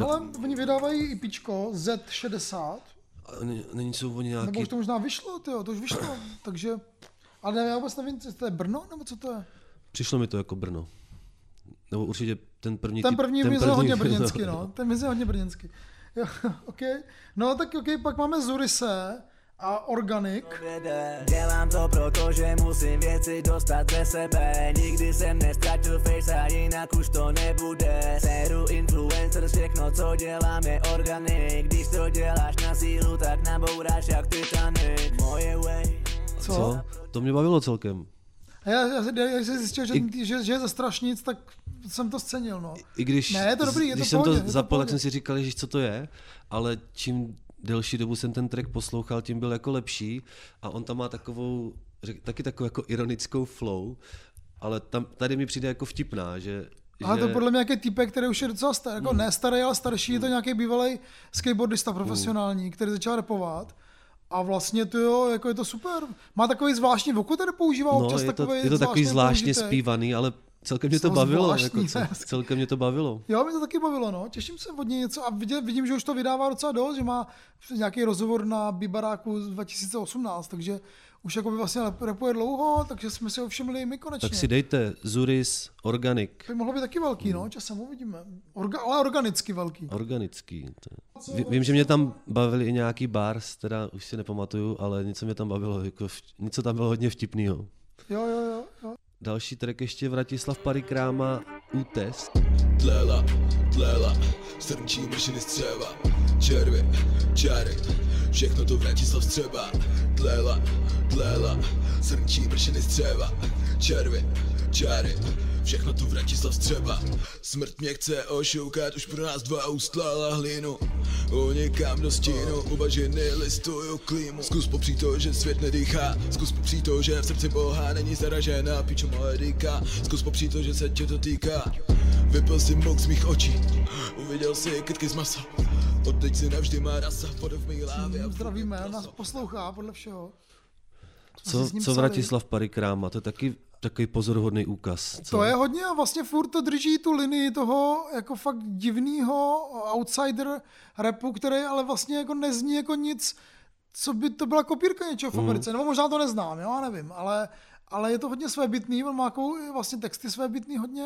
Ale oni vydávají i pičko Z60. Není jsou oni nějaký... Nebo už to možná vyšlo, tyjo, to už vyšlo, takže... Ale já vůbec nevím, jestli to je Brno, nebo co to je? Přišlo mi to jako Brno. Nebo určitě ten první... Ten první vyzval hodně brněnský, no. Ten vyzval hodně brněnský. Jo, okay. No tak okay, pak máme Zurise a Organic. Dělám to, protože musím věci dostat ze sebe. Nikdy jsem neztratil face a jinak už to nebude. Seru influencer, všechno co dělám je Organic. Když to děláš na sílu, tak nabouráš jak Titanic. Moje way. Co? To mě bavilo celkem. Já jsem zjistil, že je ze Strašnic, tak jsem to scenil, no. I když, ne, je to dobrý, je když to pohodě, jsem to zapal, tak jsem si říkal, že co to je, ale čím delší dobu jsem ten track poslouchal, tím byl jako lepší a on tam má takovou, taky jako ironickou flow, ale tady mi přijde jako vtipná, že... Ale to podle mě nějaký typek, který už je docela starý, jako ne starý, ale starší, je to nějaký bývalý skateboardista profesionální, který začal rapovat a vlastně to jo, jako je to super. Má takový zvláštní voku, který používá občas takový zvláštní. Je to takový zvláštně zpívaný, ale... Celkem mě to bavilo, jako celkem mě to bavilo. Jo, mě to taky bavilo, no. Těším se od něj něco a vidím, že už to vydává docela dost, že má nějaký rozhovor na Bibaráku z 2018, takže už jako by vlastně rapuje dlouho, takže jsme si ho všimli my konečně. Tak si dejte Zuris, Organic. To by mohlo být taky velký, no, časem uvidíme. Ale organicky velký. Organický. Vím, že mě tam bavili i nějaký bars, teda už si nepamatuju, ale něco mě tam bavilo, jako něco tam bylo hodně vtipného. Jo. Další track ještě Vratislav Parikrama, ÚTES. Tlela, srnčí mršiny střeva, červy, čárek, všechno to Vratislav střeba. Tlela, srnčí mršiny střeva, červy, čárek, všechno tu Vratislav střeba. Smrt mě chce ošoukat, už pro nás dva ustlala hlínu. Unikám do stínu, uvaženy listuju klímu. Zkus popřít to, že svět nedýchá, zkus popřít to, že v srdci Boha není zaražená, pičo moje dýka. Zkus popřít to, že se tě to týká. Vypil si mouk z mých očí, uviděl si kytky z masa. Od teď si navždy má rasa, voda v mý hlavě. Zdravíme, nás poslouchá podle všeho. Co Vratislav Parikrama, to je taky takový pozoruhodný úkaz. Co? To je hodně a vlastně furt to drží tu linii toho jako fakt divnýho outsider rapu, který ale vlastně jako nezní jako nic, co by to byla kopírka něčeho v Americe. Nebo možná to neznám, jo, já nevím, ale je to hodně svébytný, on má vlastně texty svébytný hodně.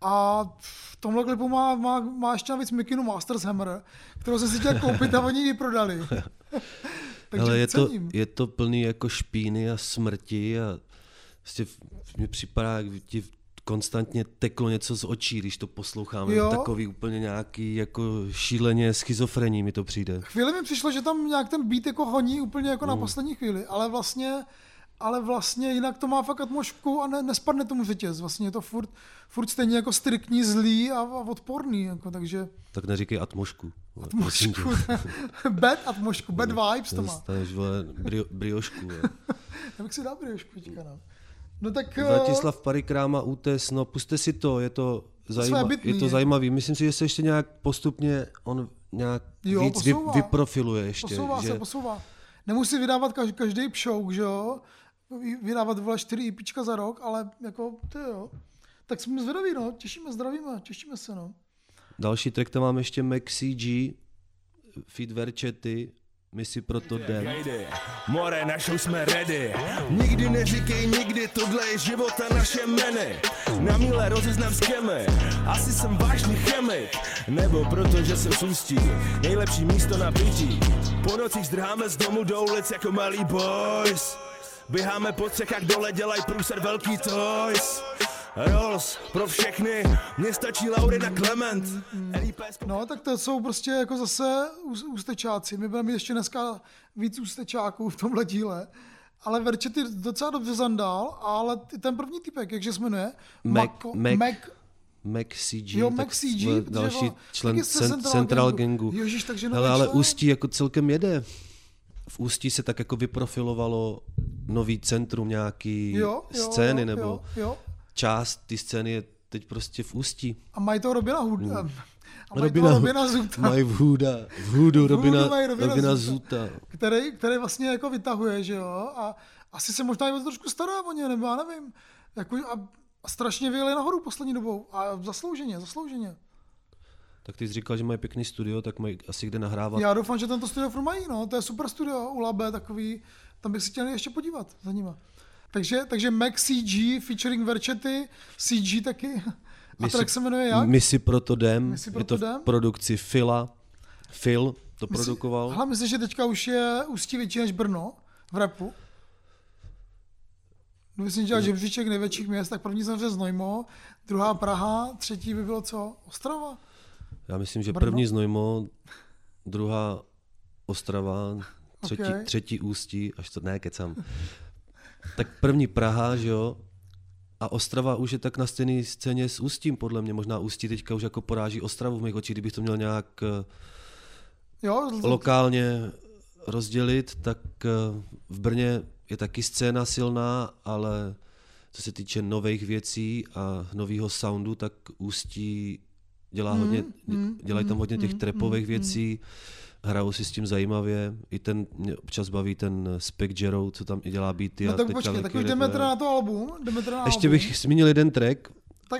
A v tomhle klipu má ještě navíc mikinu Masters Hammer, kterou jsem si chtěl koupit a oni ji prodali. Ale je to plný jako špíny a smrti a vlastně mi připadá, jak ti konstantně teklo něco z očí, když to posloucháme. Jo. Takový úplně nějaký jako šíleně schizofrení mi to přijde. Chvíli mi přišlo, že tam nějak ten beat jako honí úplně jako na poslední chvíli, ale vlastně jinak to má fakt atmosféru a nespadne tomu řetěz. Vlastně je to furt stejně jako striktní, zlý a odporný. Jako, takže... Tak neříkej atmosféru. Atmosféru. Bad atmosféru, bad vibes to má. Staneš, vole, briošku. Já bych si dal briošku, díka nám. No tak... Vratislav Parikrama, ÚTES, no puste si to, je to zajímavý. Myslím si, že se ještě nějak postupně on nějak víc vyprofiluje ještě. Posouvá se. Nemusí vydávat každý pšouk, že jo? Vydávat vole 4 IPčka za rok, ale jako to jo. Tak jsme zvědaví, no. Těšíme se, no. Další track tam mám ještě Mac CG, feat Verchety, my si proto jdem. More, našou jsme ready. Nikdy neříkej nikdy, tohle je život a naše meny. Na míle rozeznám s kemy, asi jsem vážný chemik. Nebo protože jsem z Ústí, nejlepší místo na pití. Po nocích zdrháme z domu do ulic jako malí boys. Běháme po střechách dole, dělaj průser velký toys. Rolls pro všechny, mně stačí Laurina Clement. No tak to jsou prostě jako zase ústečáci, my budeme ještě dneska víc ústečáků v tomhle díle. Ale Verchety docela dobře zandál, ale ten první typek, jakže se jmenuje? Mac CG, jo, Mac CG, další člen Central Gangu. Jožiš, takže nový ale člen. Ústí jako celkem jede. V Ústí se tak jako vyprofilovalo nový centrum nějaký scény nebo... Jo. Část ty scény je teď prostě v Ústí. A mají to Robina Hooda. Robina Zuta. Mají v Hoodu Robina Zuta. Který vlastně jako vytahuje, že jo. A asi se možná i trošku stará o ně, nebo já nevím. Jako, a strašně vyjeli nahoru poslední dobou. A zaslouženě. Tak ty jsi říkal, že mají pěkný studio, tak mají asi kde nahrávat. Já doufám, že tento studio furt mají, no. To je super studio, u Labe takový. Tam bych si chtěl ještě podívat za nima. Takže Mac CG featuring Verchety, CG taky. A track se jmenuje jak? My si proto jdem. Je to v produkci Phil to produkoval. Hele, myslíš, že teďka už je Ústí větší než Brno v rapu? Kdyby si dělal žebříček největších měst, tak první samozřejmě Znojmo, druhá Praha, třetí by bylo co? Ostrava? Já myslím, že první Znojmo, druhá Ostrava, třetí Ústí, až to ne, kecám. Tak první Praha, že jo, a Ostrava už je tak na stejné scéně s Ústím, podle mě, možná Ústí teďka už jako poráží Ostravu v mých očích, kdybych to měl nějak lokálně rozdělit, tak v Brně je taky scéna silná, ale co se týče nových věcí a nového soundu, tak Ústí dělají tam hodně těch trapových věcí. Hraju si s tím zajímavě, i ten občas baví ten Spec Jero, co tam dělá beaty. No tak počkej, tak už jdeme teda na to album. Ještě bych zmínil jeden track,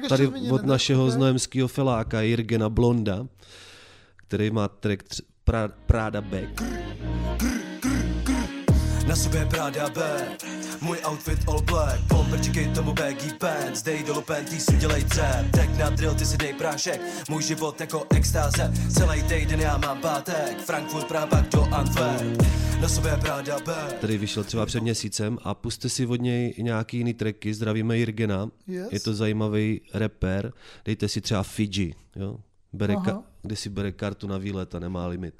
tady od našeho znojemského feláka Jirgena Blonda, který má track Prada Back. Na sobě Prada Back, Můj outfit all black, bomber, čekej tomu baggy pants. Dej dolů panty, si dělej dřep. Tak na drill, ty si dej prášek. Můj život jako extáze. Celý týden já mám pátek. Frankfurt, Praha, Back do Antwerp. Na sobě Prada Back. Který vyšel třeba před měsícem a puste si od něj nějaký jiný tracky. Zdravíme Jirgena. Yes. Je to zajímavý rapper. Dejte si třeba Fiji, jo? Kde si bere kartu na výlet a nemá limit.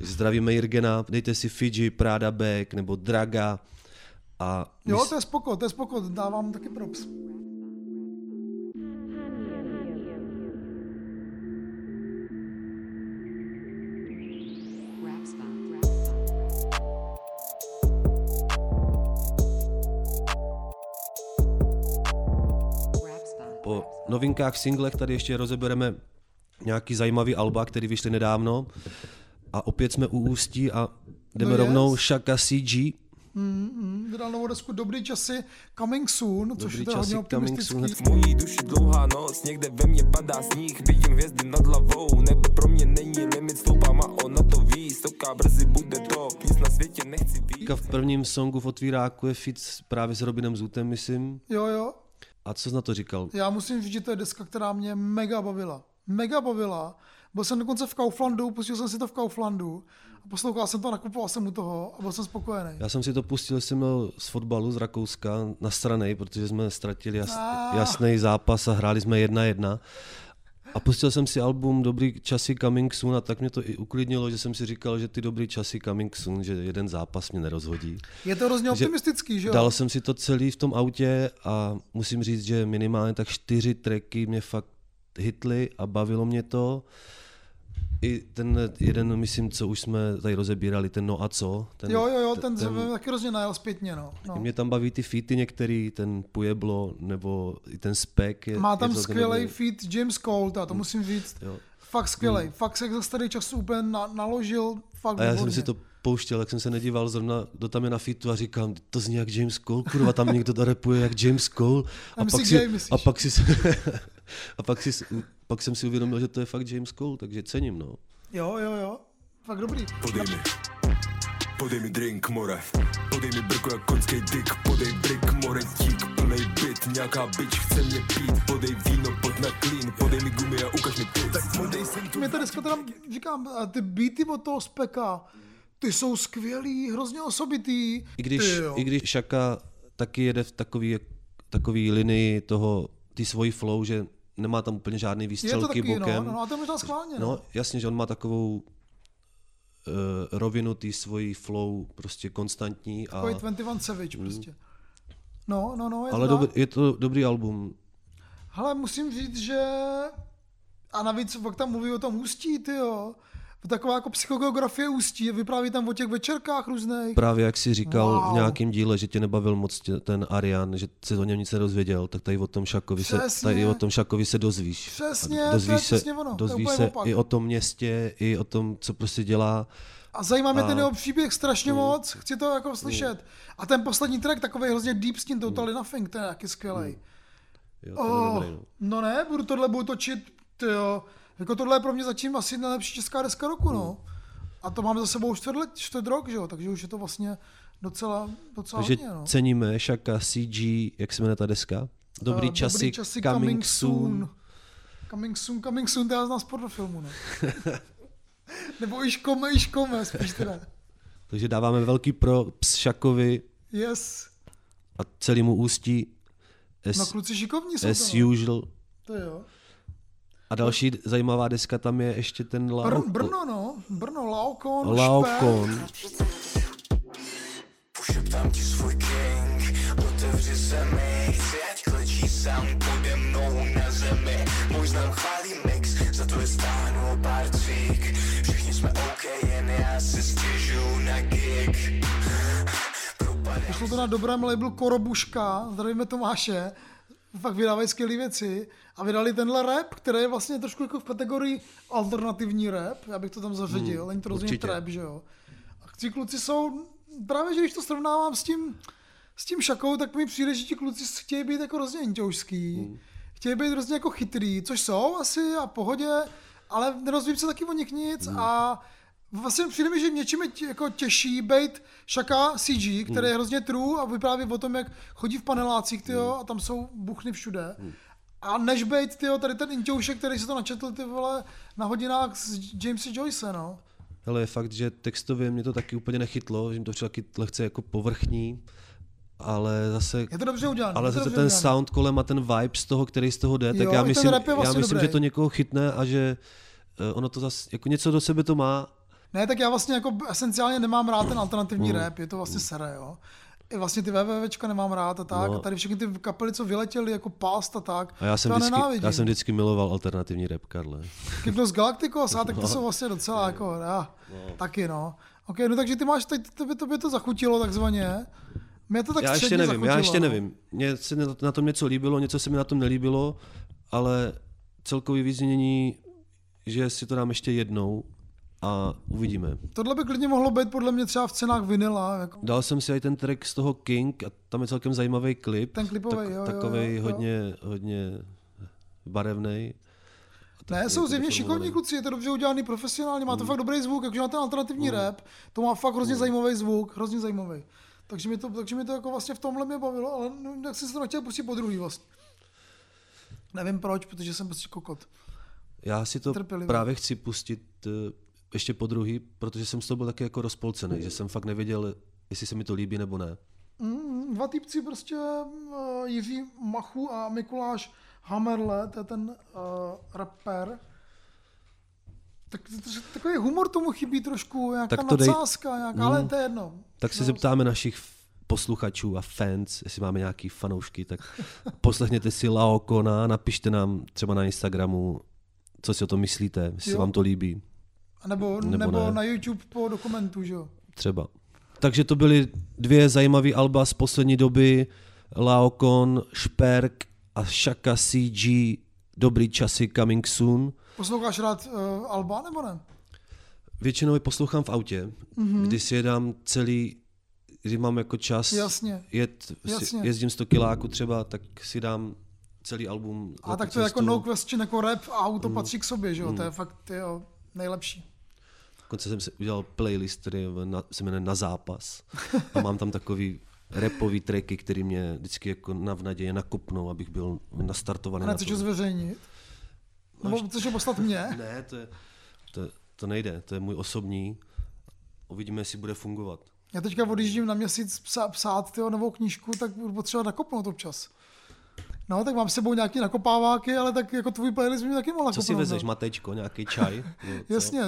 Zdravíme Jirgena, dejte si Fiji, Prada Back nebo Draga. A jo, to je spoko, dávám taky props. Po novinkách, singlech tady ještě rozebereme nějaký zajímavý alba, který vyšly nedávno. A opět jsme u Ústí a jdeme rovnou Shaka CG. Vydal novou desku Dobrý časy Coming Soon, což je hodně optimistický. V mojí duši dlouhá noc, někde ve mně padá sníh, vidím hvězdy nad hlavou, nebe pro mě není limit, sloupama ona to ví, stoká brzy bude to, nic na světě nechci víc. V prvním songu v otvíráku je feat právě s Robinem Zutem, myslím. Jo. A co jsi na to říkal? Já musím říct, že to je deska, která mě mega bavila. Byl jsem dokonce v Kauflandu, pustil jsem si to v Kauflandu a poslouchal jsem to a nakupoval jsem u toho a byl jsem spokojený. Já jsem si to pustil, jsem měl z fotbalu z Rakouska nasranej, protože jsme ztratili jasný zápas a hráli jsme 1-1. A pustil jsem si album Dobrý časy Coming Soon a tak mě to i uklidnilo, že jsem si říkal, že ty Dobrý časy Coming Soon, že jeden zápas mě nerozhodí. Je to hrozně optimistický, že jo? Dal jsem si to celý v tom autě a musím říct, že minimálně tak 4 tracky mě fakt hitly a bavilo mě to. I ten jeden, myslím, co už jsme tady rozebírali, ten No a co. Ten taky hrozně najel zpětně. No. Mě tam baví ty featy některý, ten Pueblo, nebo i ten Spec. Má tam skvělej feat James Cole, to musím říct. Jo. Fakt skvělej. Fakt se za starý čas úplně naložil. Fakt a já jsem si to pouštěl, jak jsem se nedíval zrovna, kdo tam je na featu a říkám, to zní jak James Cole, kurva, tam někdo to rapuje jak James Cole. A pak jsem si uvědomil, že to je fakt James Cole, takže cením, no. Jo, fakt dobrý. Podej mi drink, more. Podej mi brko jak konskej dick. Podej brick, more, tík, plnej byt. Nějaká bitch chce mě pít. Podej víno, pod na klín. Podej mi gumy a ukaž mi pit. Tak podej sem tu... Mě tady říkám, ty beaty od toho Speka, ty jsou skvělý, hrozně osobitý. I když Shaka taky jede v takový linii toho, ty svoji flow, že nemá tam úplně žádný výstřelky bokem. No, a to je možná schválně. No, jasně, že on má takovou rovinu tý svojí flow prostě konstantní. Takový 21 Savage prostě. No. Je to dobrý album. Hele, musím říct, že... A navíc pak tam mluví o tom Ústí, tyjo. Taková jako psychogeografie Ústí, vypráví tam o těch večerkách různých. Právě jak si říkal v nějakém díle, že tě nebavil moc ten Arian, že se o něm nic nedozvěděl, tak tady o tom Shakovi se dozvíš. Přesně, to je ono. Dozvíš se opak. I o tom městě, i o tom, co prostě dělá. A zajímá mě ten jeho příběh strašně moc, chci to jako slyšet. A ten poslední track, takový hrozně deep s tím Totally Nothing, ten je taky skvělej. Budu tohle točit, tyjo. Jako tohle je pro mě zatím asi nejlepší česká deska roku, no. A to máme za sebou čtvrt rok, že jo, takže už je to vlastně docela hodně, no. Takže ceníme Shaka CG, jak se jmenuje ta deska? Dobrý časy coming soon. Coming soon, to já znám sport do filmu, no. Nebo iškome, spíš teda. Takže dáváme velký props Shakovi. Yes. A celému Ústí. No kluci šikovní jsou. As usual. To jo. A další zajímavá deska tam je ještě ten Laokoon. Brno, Laokoon. Pošeptám ti svůj king, otevři se mi, chci, ať klečí sám pode mnou na zemi. Můj znám chválí mix, za to je stáhnu pár cvik. Všichni jsme OK, jen já si stěžu na gig. Pošlo to na dobrém labelu Korobuška, zdravíme Tomáše. Fakt vydávají skvělý věci a vydali tenhle rap, který je vlastně trošku jako v kategorii alternativní rap, já bych to tam zařadil, není to rozhodně trap, že jo. A ti kluci jsou, právě že když to srovnávám s tím Shakou, tak mi přijde, že ti kluci chtějí být jako hrozně inťoušský, chtějí být hrozně jako chytrý, což jsou asi a pohodě, ale nerozvím se taky o nich nic a Vlastně přijde mi, že něčím je jako těžší bejt Shaka CG, který je hrozně true a vypráví o tom, jak chodí v panelácích, tyjo, a tam jsou buchny všude. A než bejt, tyjo, tady ten inťoušek, který se to načetl, ty vole, na hodinách s Jamesem Joyce, no. Hele, je fakt, že textově mě to taky úplně nechytlo, že mi to přišlo taky lehce jako povrchní, ale zase je to dobře udělané, ale zase ten sound kolem a ten vibe z toho, který z toho jde, tak jo, já myslím, že to někoho chytne a že ono to zase, jako něco do sebe to má. Ne, tak já vlastně jako esenciálně nemám rád ten alternativní rap, je to vlastně sere, jo. I vlastně ty VVVčka nemám rád a tak, a tady všechny ty kapely, co vyletěly jako Past a tak, a já jsem vždycky miloval alternativní rap, Karle. Kypnos Galacticos, a tak to jsou vlastně docela jako, taky no. Ok, no takže ty máš, tobě to zachutilo takzvaně. Mě to tak já ještě nevím. Mně se na tom něco líbilo, něco se mi na tom nelíbilo, ale celkový vyznění, že si to dám ještě jednou, a uvidíme. Tohle by klidně mohlo být podle mě třeba v cenách vinila. Jako. Dal jsem si i ten track z toho King a tam je celkem zajímavý klip. Ten klipovej, jo. Hodně barevnej. Ne, jsou zjevně šikovní kluci, je to dobře udělaný profesionálně, má to fakt dobrý zvuk, jakože má ten alternativní rap, to má fakt hrozně zajímavý zvuk, hrozně zajímavý. Takže mi to jako vlastně v tomhle mě bavilo, ale tak jsem se to nechtěl pustit po druhý vlastně. Nevím proč, protože jsem prostě kokot. Já si to právě chci pustit ještě po druhý, protože jsem z toho byl taky jako rozpolcený, že jsem fakt nevěděl, jestli se mi to líbí nebo ne. Dva týpci prostě, Jiří Machu a Mikuláš Hammerle, to je ten rapper. Takový humor tomu chybí trošku, nějaká nadsázka, nějaká, ale to je jedno. Tak se zeptáme našich posluchačů a fans, jestli máme nějaký fanoušky, tak poslechněte si Laokoona, napište nám třeba na Instagramu, co si o tom myslíte, jestli se vám to líbí. Nebo ne. Na YouTube po dokumentu, že jo? Třeba. Takže to byly dvě zajímavé alba z poslední doby. Laokoon, Šperk a Shaka CG, Dobrý časy, Coming Soon. Posloucháš rád alba, nebo ne? Většinou je poslouchám v autě, když si je dám celý, když mám jako čas, jezdím 100 kiláku třeba, tak si dám celý album. A tak to je jako no question, jako rap a auto patří k sobě, že jo? To je fakt, jo. Nejlepší. Dokonce jsem si udělal playlist, který se jmenuje Na zápas a mám tam takový rapový tracky, který mě vždycky jako navnaděje nakopnou, abych byl nastartovaný. A nechceš ho zveřejnit? Nebo chceš ho poslat mně? Ne, to nejde, to je můj osobní. Uvidíme, jestli bude fungovat. Já teďka odjíždím na měsíc psát tyho novou knížku, tak budu potřebovat nakopnout občas. No, tak mám s sebou nějaký nakopáváky, ale tak jako tvůj playlist by mě taky mohl nakopnout. Co si vezeš, matečko, nějaký čaj? Jasně,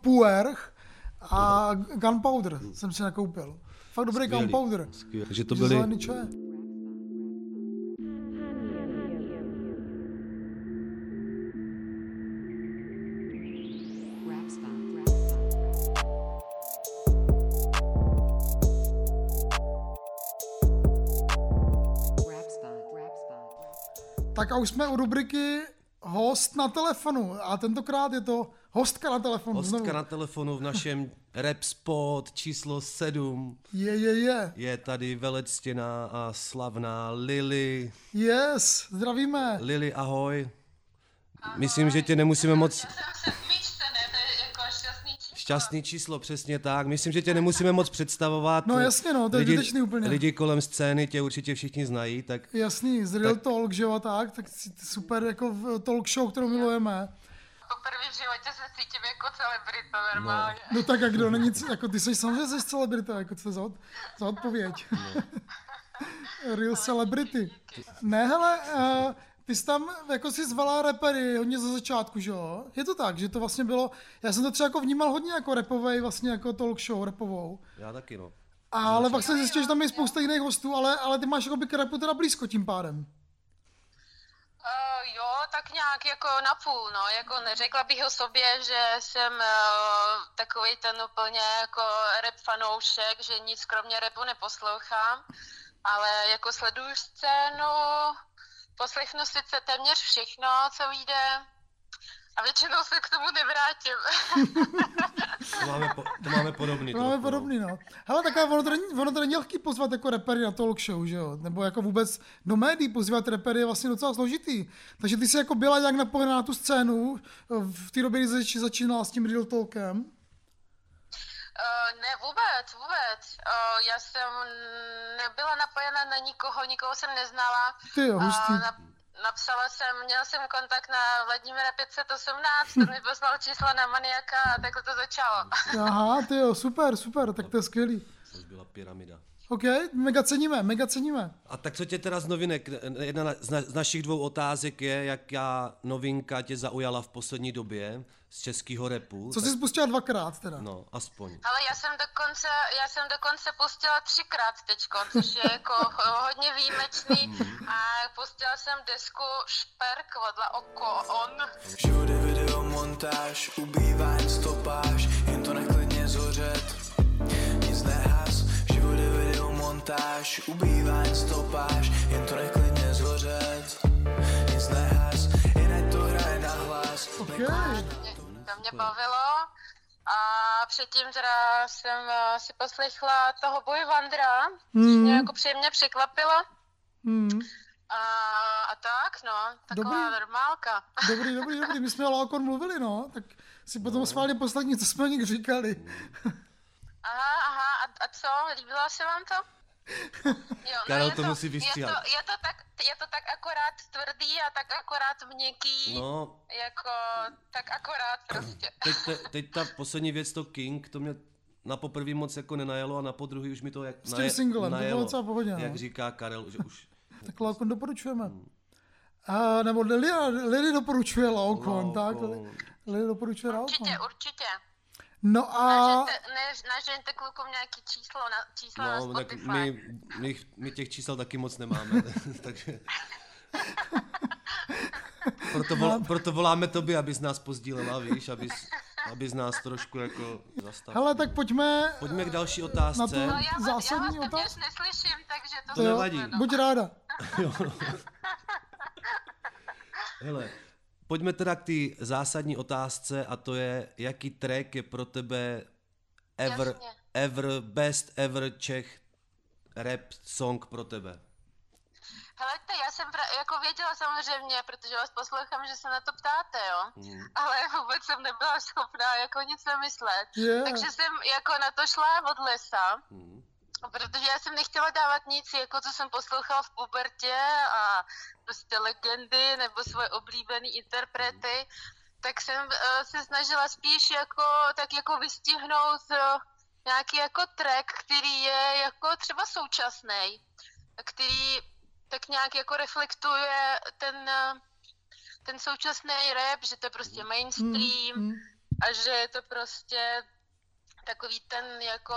puerch a gunpowder jsem si nakoupil. Fakt dobrý gunpowder. Takže to byly... Zelený čaj. Tak a už jsme u rubriky Host na telefonu a tentokrát je to hostka na telefonu. Hostka na telefonu v našem Rap Spot číslo 7. Je tady velectěná a slavná Lily. Yes, zdravíme. Lily, ahoj. Myslím, že tě nemusíme moc... Šťastný číslo, přesně tak. Myslím, že tě nemusíme moc představovat. No jasně, no, to je zbytečný úplně. Lidi kolem scény tě určitě všichni znají, tak... Jasný, z Real Talk, že jo, tak super jako talk show, kterou milujeme. Poprvé v životě se cítím jako celebrita, normálně. No tak a kdo není, jako ty jsi samozřejmě jsi celebrita, jako to je za odpověď. No. Real celebrity. Ne, hele, ty jsi tam jako si zvala rapery hodně ze začátku, že jo? Je to tak, že to vlastně bylo, já jsem to třeba jako vnímal hodně jako rapovej, vlastně jako talk show rapovou. Já taky, no. Ale pak jsem zjistil, že tam je spousta jiných hostů, ale ty máš jakoby k rapu teda blízko tím pádem. Jo, tak nějak jako napůl, no, jako neřekla bych o sobě, že jsem takovej ten úplně jako rap fanoušek, že nic kromě rapu neposlouchám, ale jako sleduju scénu, poslechnu sice téměř všechno, co vyjde, a většinou se k tomu nevrátím. To máme podobný. To máme podobný. Hele, taková, ono to není lehký pozvat jako rapery na talk show, že jo? Nebo jako vůbec do médií pozvat rapery je vlastně docela složitý. Takže ty jsi jako byla nějak napojená na tu scénu v té době, kdy jsi začínala s tím Real Talkem? Ne, vůbec. Já jsem nebyla napojena na nikoho jsem neznala. Ty jo, hustý. Měla jsem kontakt na Vladimíra 518, který mi poslal čísla na Maniaka a takhle to začalo. Aha, ty jo, super, tak to je skvělý. To byla pyramida. OK, mega ceníme. A tak co tě teda z novinek, jedna z našich dvou otázek je, jaká novinka tě zaujala v poslední době z českého rapu. Co jsi spustila 2x teda? No, aspoň. Ale já jsem dokonce pustila 3x teďko, což je jako hodně výjimečný. A pustila jsem desku Šperk od Laokoon. Všude video montáž, ubývá jen stopáž, jen to neklidně zořet, nic nehás. Všude video montáž, ubývá jen stopáž, jen to neklidně zořet, nic nehás. Jinak to hraje na hlas. Okay. To mě bavilo a předtím teda jsem si poslechla toho Boyvandra, což mě jako příjemně překvapilo a tak no, taková dobrý. Normálka. Dobrý, my jsme o Laokoon mluvili no, tak si potom schválně poslední, co jsme o nich říkali. Aha, a co, líbilo se vám to? Jo, Karel no to musí vystříhat. Je to tak akorát tvrdý a tak akorát měkký, no, jako tak akorát prostě. Teď ta poslední věc, to King, to mě na poprvý moc jako nenajelo a na podruhý už mi to s tím singlem, najelo, to bylo docela pohodě. Jak říká Karel, že už... Tak Laokoon doporučujeme. A, nebo Lily doporučuje Laokoon, tak? Lily doporučuje Laokoon. Určitě. No a... Nažeňte klukům nějaké číslo na Spotify. No, my těch čísel taky moc nemáme, takže... Proto voláme tobě, abys nás pozdílela, víš, abys nás trošku jako zastavil. Hele, tak pojďme k další otázce. Na tu zásadní otázku. Já vás téměř neslyším, takže to nevadí. Buď ráda. Hele. Pojďme teda k té zásadní otázce a to je, jaký track je pro tebe best ever Czech rap song pro tebe? Helejte, já jsem jako věděla samozřejmě, protože vás poslouchám, že se na to ptáte, jo? Ale vůbec jsem nebyla schopná jako nic nemyslet, takže jsem jako na to šla od lesa. Protože já jsem nechtěla dávat nic, jako co jsem poslouchala v pubertě a prostě legendy nebo svoje oblíbené interprety, tak jsem se snažila spíš jako, tak jako vystihnout nějaký jako track, který je jako třeba současný, který tak nějak jako reflektuje ten současný rap, že to je prostě mainstream a že je to prostě takový ten jako...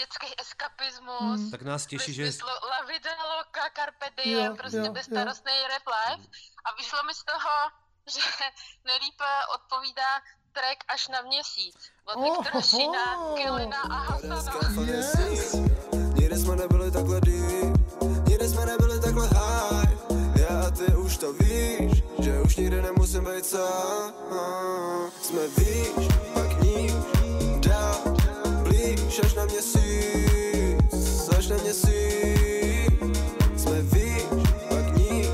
dětský eskapismus, tak nás těší, že La Vida Loca, Carpe Diem, prostě bezstarostný rap life. A vyšlo mi z toho, že nejlíp odpovídá track Až na měsíc od Viktora Šína, Kylina a Hasana. Yes. Nikdy jsme nebyli takhle deep, nikdy jsme nebyli takhle high, já a ty už to víš, že už nikdy nemusím být sám. Jsme víš, pak níž, dál. Až na měsíc, až na měsíc, jsme víš, pak níž,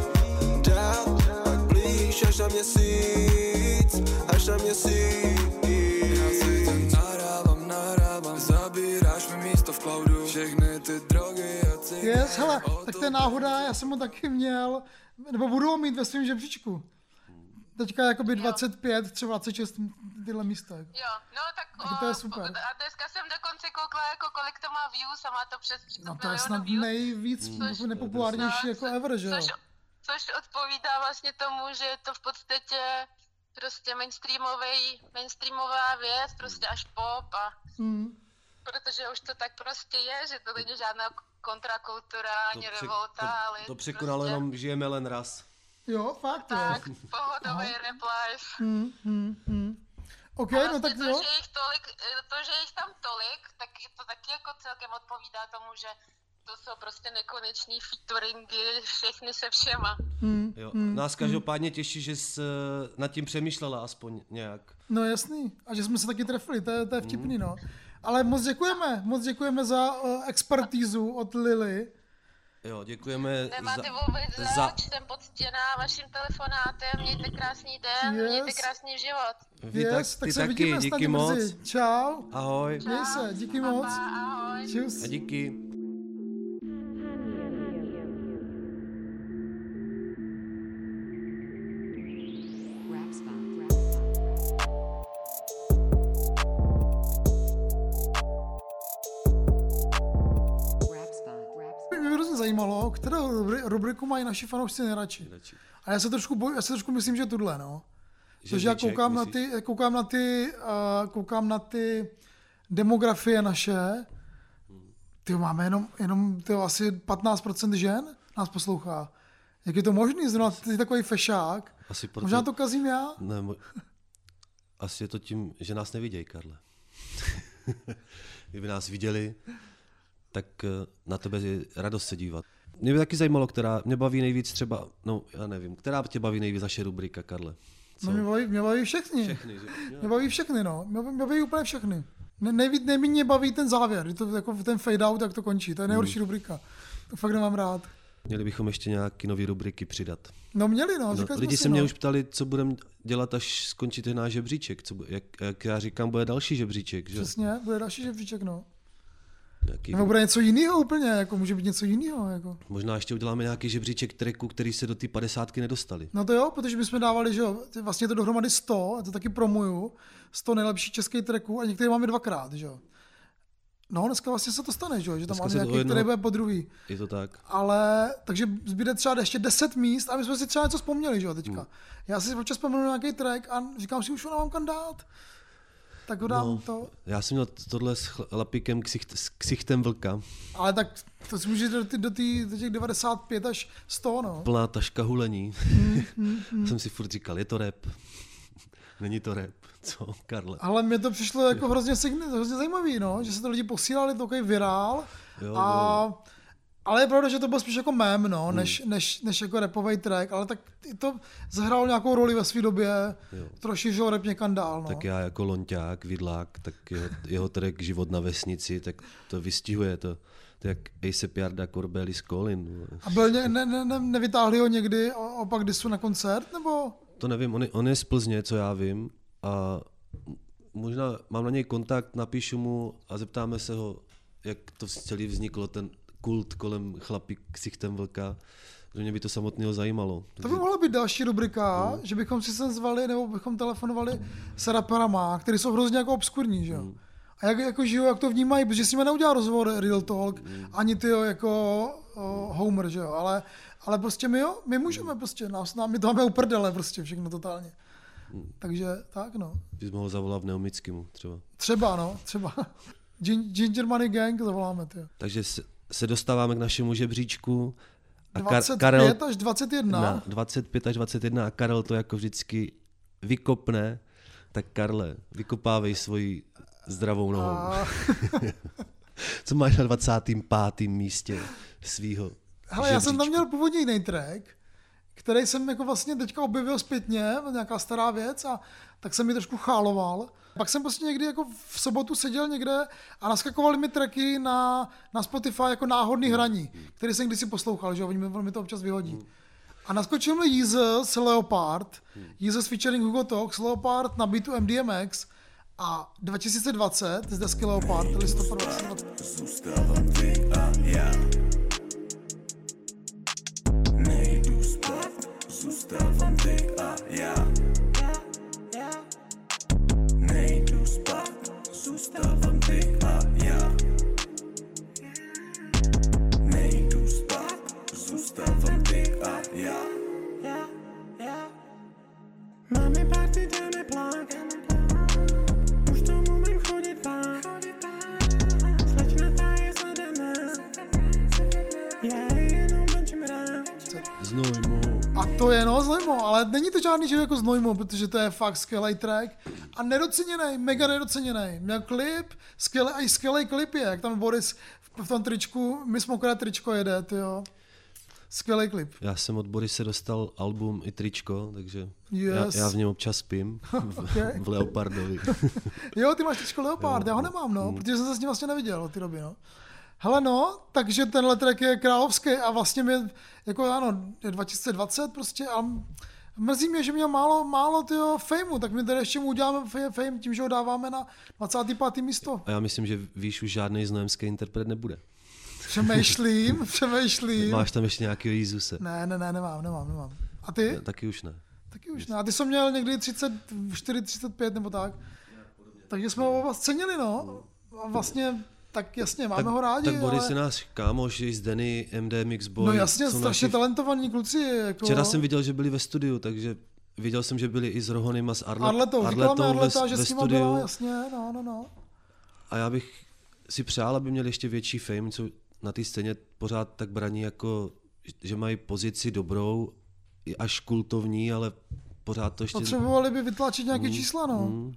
dál, pak blíž, až na měsíc. Já si tam nahrávám, zabíráš mi místo v cloudu, všechny ty drogy a cigáry. Yes, hele, tak to je náhoda, já jsem ho taky měl, nebo budu ho mít ve svým žebříčku. Teďka jakoby 25, třeba 26 tyhle místa. Jo, no tak to je super. A dneska jsem dokonce koukla, jako kolik to má views a má to přes 30 milionů views. No to je snad nejvíc nepopulárnější jako ever, že jo? Což odpovídá vlastně tomu, že je to v podstatě prostě mainstreamová věc, prostě až pop a... Protože už to tak prostě je, že to není žádná kontrakultura, ani revolta, ale... To překonalo prostě... jenom žijeme len raz. Jo, fakt jo. Tak, pohodový rap life. Okay, no tak to, jo. To, že jich tam tolik, tak to taky jako celkem odpovídá tomu, že to jsou prostě nekoneční featuringy, všechny se všema. Jo. Nás každopádně těší, že jsi nad tím přemýšlela aspoň nějak. No jasný, a že jsme se taky trefili, to je vtipný, no. Ale moc děkujeme za expertízu od Lily. Jo, děkujeme. Nemáte vůbec zač, jsem poctěná vaším telefonátem, mějte krásný den, mějte krásný život. Yes, tak se vidíme, díky moc. Čau. Ahoj. Čau. Měj se, díky papa, moc. Ahoj. Čus. A díky. Zajímalo, kterou rubriku mají naši fanoušci nejradši. A já se trošku myslím, že tuhle, no. Protože já koukám na ty demografie naše. Tyjo, máme jenom asi 15% žen nás poslouchá. Jak je to možný? Zrovna ty takový fešák. Možná to kazím já? Ne, asi je to tím, že nás nevidějí, Karle. Kdyby nás viděli, tak na tebe je radost se dívat. Mě by taky zajímalo, která mě baví nejvíc třeba, no já nevím, která tě baví nejvíc naše rubrika, Karle? Co? No mě baví všechny. Mě baví všechny, no. Mě baví úplně všechny. Nejméně baví ten závěr, to, jako ten fade out, jak to končí, to je nejhorší rubrika. To fakt nemám rád. Měli bychom ještě nějaké nové rubriky přidat. No měli, no. Lidi se mě už ptali, co budeme dělat, až skončí ten náš žebříček. Jak já říkám, bude další žebříček, že? Přesně, bude další žebříček, no. Nebo bude něco jiného úplně, jako může být něco jiného. Jako. Možná ještě uděláme nějaký žebříček tracků, který se do té 50 nedostali. No to jo, protože bychom dávali, že jo, vlastně to dohromady 100, a to taky promuju, 100 nejlepších českých tracků a některé máme dvakrát, že jo. No dneska vlastně se to stane, že jo, že tam máme nějaký, který bude po druhý. Je to tak. Ale, takže zbyde třeba ještě 10 míst a my jsme si třeba něco vzpomněli, že jo, teďka. Já si občas vzpomenu nějaký track a říkám si, už ho nemám kam dát. Tak ho dám, no, to. Já jsem měl tohle s chlapíkem ksichtem vlka. Ale tak to si můžeš do těch 95 až 100, no. Plná taška hulení. Jsem si furt říkal, je to rap? Není to rap, co, Karle? Ale mně to přišlo jako hrozně zajímavý, no, že se to lidi posílali, takový virál. Jo, a... Ale je pravda, že to byl spíš jako mém, no, než jako rapovej track, ale tak to zhrál nějakou roli ve své době, troši, že ho rap někam dál, no. Tak já jako lonťák, vidlák, tak jeho track Život na vesnici, tak to vystihuje, to jak A$AP Jarda, Corbelis, Colin. A byl nevytáhli ho někdy opak disu na koncert, nebo? To nevím, on je z Plzně, co já vím, a možná mám na něj kontakt, napíšu mu a zeptáme se ho, jak to celý vzniklo, ten kult kolem chlapík ksichtem vlka, že mě by to samotného zajímalo. To by mohla být další rubrika, že bychom si sem zvali nebo bychom telefonovali s raperama, který jsou hrozně jako obskurní, že jo. A jako žijou, jak to vnímají, protože s nimi neudělá rozhovor Real Talk, ani ty jako Homer, že jo, ale prostě my můžeme prostě, my to máme uprdele prostě všechno totálně. Takže tak, no. Bys mohl zavolat Neomickému třeba. Třeba, no, třeba. Ginger Money Gang zavoláme, ty. Takže se dostáváme k našemu žebříčku. A 25 až 21 a Karel to jako vždycky vykopne. Tak Karle, vykopávej svoji zdravou nohou. Co máš na 25. místě svýho žebříčku? Já jsem tam měl původně jiný track, který jsem jako vlastně teďka objevil zpětně, nějaká stará věc, a tak jsem ji trošku cháloval. Pak jsem prostě někdy jako v sobotu seděl někde a naskakovaly mi tracky na Spotify jako náhodný hraní, který jsem kdysi poslouchal, že oni mi to občas vyhodí. A naskočil mi Jesus Leopard, Jesus featuring Hugo Tox, Leopard na beatu MDMX a 2020 z desky Leopard, listopad 2020. Zůstávám ty a já. Nejdu spát, zůstávám ty a já. Nejdu spát, zůstávám ty a já. Nejdu spát, zůstávám ty a já. Máme party, dáme plán, už to umím chodit vám. Slečna ta je zadaná, já jenom venčím rád. Znojmo. A to je Znojmo, ale není to žádný člověk jako Znojmo, protože to je fakt skvělý track. A nedoceněnej, mega nedoceněnej. Měl klip, skvělý klip je, jak tam Boris v tom tričku, my smokrá tričko jede, tyjo. Skvělý klip. Já jsem od Borise dostal album i tričko, takže yes. já v něm občas spím okay. v Leopardovi. Jo, ty máš tričko Leopard, jo. Já ho nemám, no, protože jsem se s ním vlastně neviděl od té doby, no. Hele no, takže tenhle track je královský a vlastně mi, jako ano, 2020 prostě a mrzí mě, že měl málo tyho fejmu, tak my tady ještě mu uděláme fame tím, že ho dáváme na 25. místo. A já myslím, že víš, už žádnej znojemský interpret nebude. Přemýšlím. Máš tam ještě nějakýho Jizuse? Ne, nemám. A ty? Ne, taky už ne. A ty jsi měl někdy 34, 35 nebo tak. Takže jsme ho vás cenili, no. A vlastně, tak jasně, máme tak, ho rádi. Tak Boris ale... je náš kámoš, z Danny, MD Mixboy. No jasně, strašně talentovaní kluci. Jako... Včera jsem viděl, že byli ve studiu, takže viděl jsem, že byli i s Rohonym a s Arletou. Arleta, že s nima byla, jasně, no. A já bych si přál, aby měli ještě větší fame, co na té scéně pořád tak braní, jako, že mají pozici dobrou, až kultovní, ale pořád to ještě... Potřebovali by vytlačit nějaké čísla, no.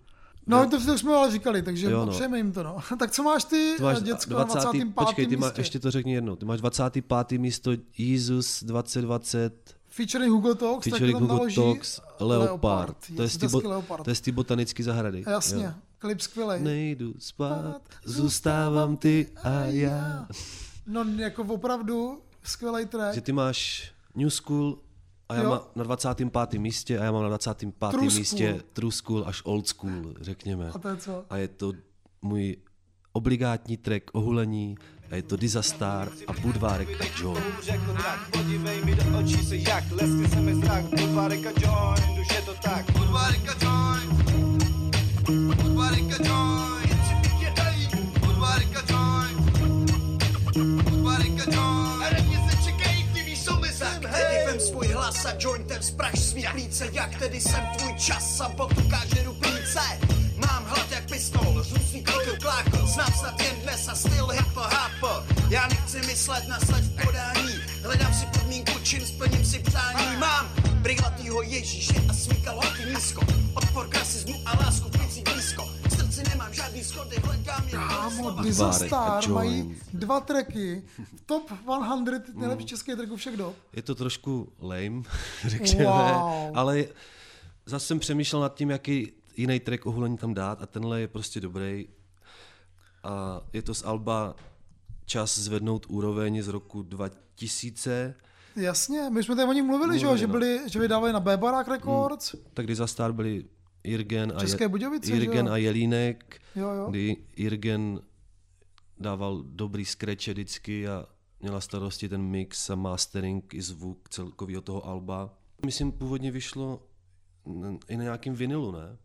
No, to jsme ale říkali, takže popřejme jim to, no. Tak co máš ty, Děcko, na 25. místě? Počkej, ty máš, ještě to řekni jednou, ty máš 25. místo, Jesus 2020... Featuring Hugo Talks, featuring Hugo Talks, Leopard. To je z té botanické zahrady. Jasně, jo. Klip skvělej. Nejdu spát, zůstávám ty a já. No jako opravdu skvělej track. Že ty máš New School a já mám na 25. místě a já mám na 25. místě True School až Old School, řekněme. A to je co? A je to můj obligátní track Ohulení. A je to Dizastar a Budvárek a John. Podívej mi do očí se jak lesky se mi zrak. Budvárek a John, už je to tak. Budvárek a John, Budvárek a John, Budvárek a John, Budvárek a John. A revně se čekají, ty víš, jsou mi zrak. Tedy vem svůj hlas a jointem z Praž smíklíce. Jak tedy jsem tvůj čas a potukáže ruplíce. Mám hlad jak pistol, řusný klokil klákl. Znám snad jen dnes a styl hypo hápo. Já nechci myslet na sled v podání. Hledám si podmínku, čím splním si přání. Mám briglatýho Ježíše a smíkal hoky nízko. Odpor k rasismu a lásku plicích blízko. V srdci nemám žádný schody, hledám jen slova. Dizastar mají 2 tracky. Top 100 nejlepší českých tracků všech dob. Je to trošku lame, řekněme. Wow. Ale zase jsem přemýšlel nad tím, jaký jiný track Ohulení tam dát a tenhle je prostě dobrý. A je to z alba Čas zvednout úroveň z roku 2000. Jasně, my jsme tady o nich mluvili, že no. Že vydávají na Bebarák Records. Tak Dizastar byli Jirgen a Jelínek, kdy Jirgen dával dobrý scratche vždycky a měl na starosti ten mix a mastering i zvuk celkovýho toho alba. Myslím, původně vyšlo i na nějakým vinilu, ne?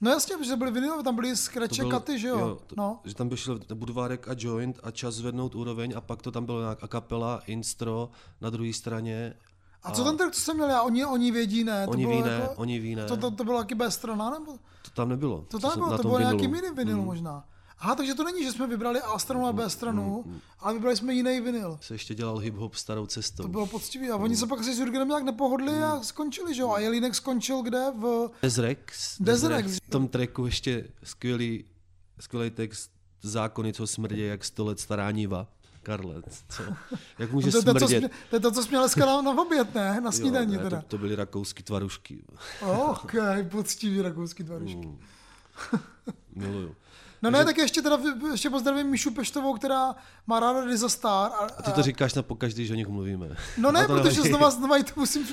No jasně, protože byly vinilové, tam byly scratche cuty, že jo? Že tam vyšel Budvárek a Joint a Čas zvednout úroveň a pak to tam bylo nějak a kapela, instro na druhé straně. A co ten track, co jsem měl já? Oni vědí, ne? Oni ví, ne. To bylo taky bez strana, nebo? To tam nebylo. To bylo nějaký mini vinyl možná. Aha, takže to není, že jsme vybrali A stranu a B stranu, ale vybrali jsme jiný vinyl. Se ještě dělal hip-hop starou cestou. To bylo poctivý. A oni se pak s Jurgenem nějak nepohodli a skončili, že jo? A Jelínek skončil kde? V... Desrex. V tom tracku ještě skvělý text Zákony, co smrdí, jak 100 let stará niva. Karle, co? Jak může smrdět? To je to, co jsme dneska na oběd, ne? Na snídaní teda. To byly rakouský tvarušky. Ok, poctivý rakouský tvarušky. Miluju. No ne, tak ještě pozdravím Míšu Peštovou, která má ráda Dizastar. A ty to říkáš na pokaždý, když o nich mluvíme. No ne, protože znova to musím...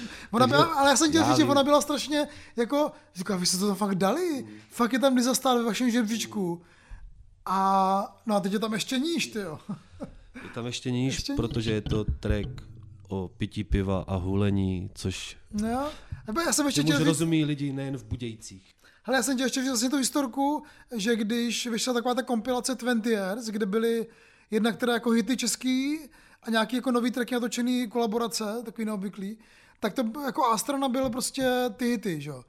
Ale já jsem chtěl říct, že ona byla strašně jako... Říkala, vy jste to fakt dali? Fakt je tam Dizastar ve vašem žebříčku. A teď je tam ještě níž, tyjo. Je tam ještě níž, protože je to track o pití piva a hulení, což... No, já jsem ještě chtěl rozumí lidi nejen v Budějcích. Hele, já jsem tě ještě vždyť vlastně tu historku, že když vyšla taková ta kompilace 20 Years, kde byly jednak teda jako hity český a nějaký jako nový tracky natočený kolaborace, takový neobvyklý, tak to jako A-strana byly prostě ty hity, že jo.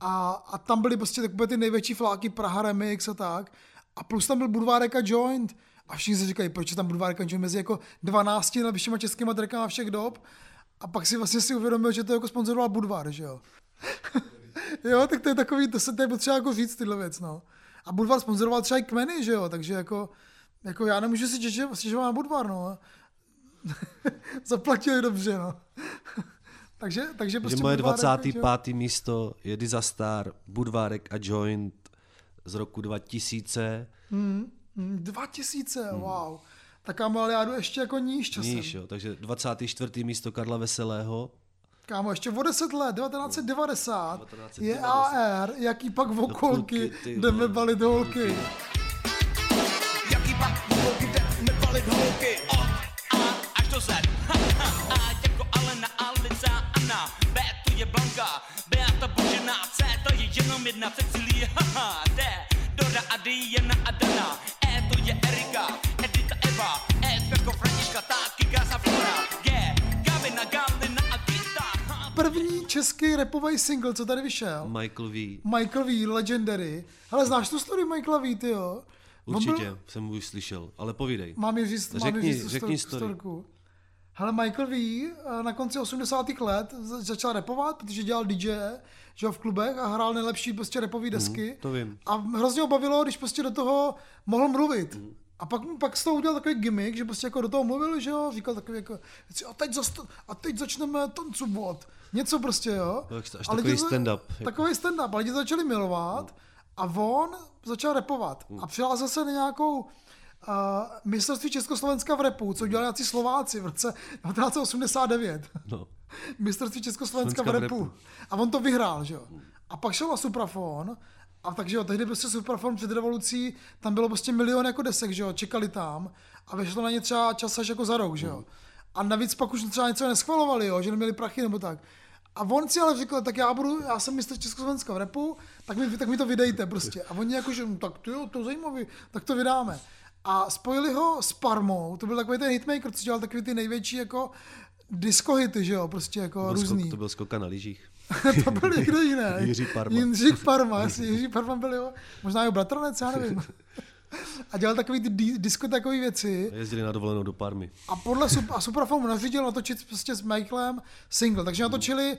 A tam byly prostě takové ty největší fláky, Praha Remix a tak. A plus tam byl Budvárek a Joint. A všichni se říkají, proč je tam Budvárek a Joint mezi jako 12 nejvyššíma českýma trackama všech dob. A pak si vlastně si uvědomil, že to jako sponzoroval Budvar, že jo. Jo, tak to je takový, to se tady potřeba jako říct tyhle věc, no. A Budvar sponzoroval třeba i kmeny, že jo, takže jako Jako já nemůžu si stěžovat na Budvar, no. Zaplatili dobře, no. takže prostě moje 25. místo Jedy za Star, Budvárek a Joint z roku 2000. 2000, wow. Tak ale já jdu ještě jako níž časem. Níž, jo, takže 24. místo Karla Veselého. Kámo, ještě o 10 let, 1990, je AR, jaký pak vokolky jdeme balit holky. Jaký pak vokolky jdeme balit holky, od A až do Z. A jako Alena, Alica, Anna, B to je Blanka, Beata Božena, C to je jenom jedna, Cecilie, D, Dora, Adi, Jena a Dana, E to je Erika, Edita, Eva, F jako Františka, Táky, Gaza, Flora, G, Gavina, Galina a první český rapový single, co tady vyšel. Michael V. Legendary. Hele, znáš tu story Michaela V, ty jo? Určitě, jsem už slyšel, ale povídej. Mám ji říct, storku. Hele, Michael V na konci 80. let začal rapovat, protože dělal DJ, že v klubech a hrál nejlepší prostě rapový desky. To vím. A hrozně ho bavilo, když prostě do toho mohl mluvit. A pak s toho udělal takový gimmick, že prostě jako do toho mluvil, že jo, říkal takový jako a teď začneme tancovat. Něco prostě, jo. Až takový stand-up. Takový stand-up, ale lidi začali milovat a on začal rapovat. A přihlásil se na nějakou mistrovství Československa v rapu, co udělali nějací Slováci v roce 1989. No. Mistrovství Československa v rapu. A on to vyhrál, že jo. A pak šel na Suprafon. A takže jo, tehdy prostě Superform před revolucí, tam bylo prostě milion jako desek, že jo, čekali tam a vyšlo na ně třeba čas až jako za rok, že jo. A navíc pak už třeba něco neschvalovali, jo, že neměli prachy nebo tak. A on si ale řekl, tak já jsem mistr Československa v rapu, tak mi to vydejte prostě. A oni jakože, tak to jo, to zajímavý, tak to vydáme. A spojili ho s Parmou, to byl takový ten hitmaker, co dělal takový ty největší jako disco hity, že jo, prostě jako různý. To byl skoka na lyžích. To byl někdo jiný. Jiří Parma, jasně, Jiří Parma byl, jo, možná jeho bratranec, já nevím. A dělal takový disco, takový věci. A jezdili na dovolenou do Parmy. A podle Supraformu nařídil natočit prostě s Michaelem single, takže natočili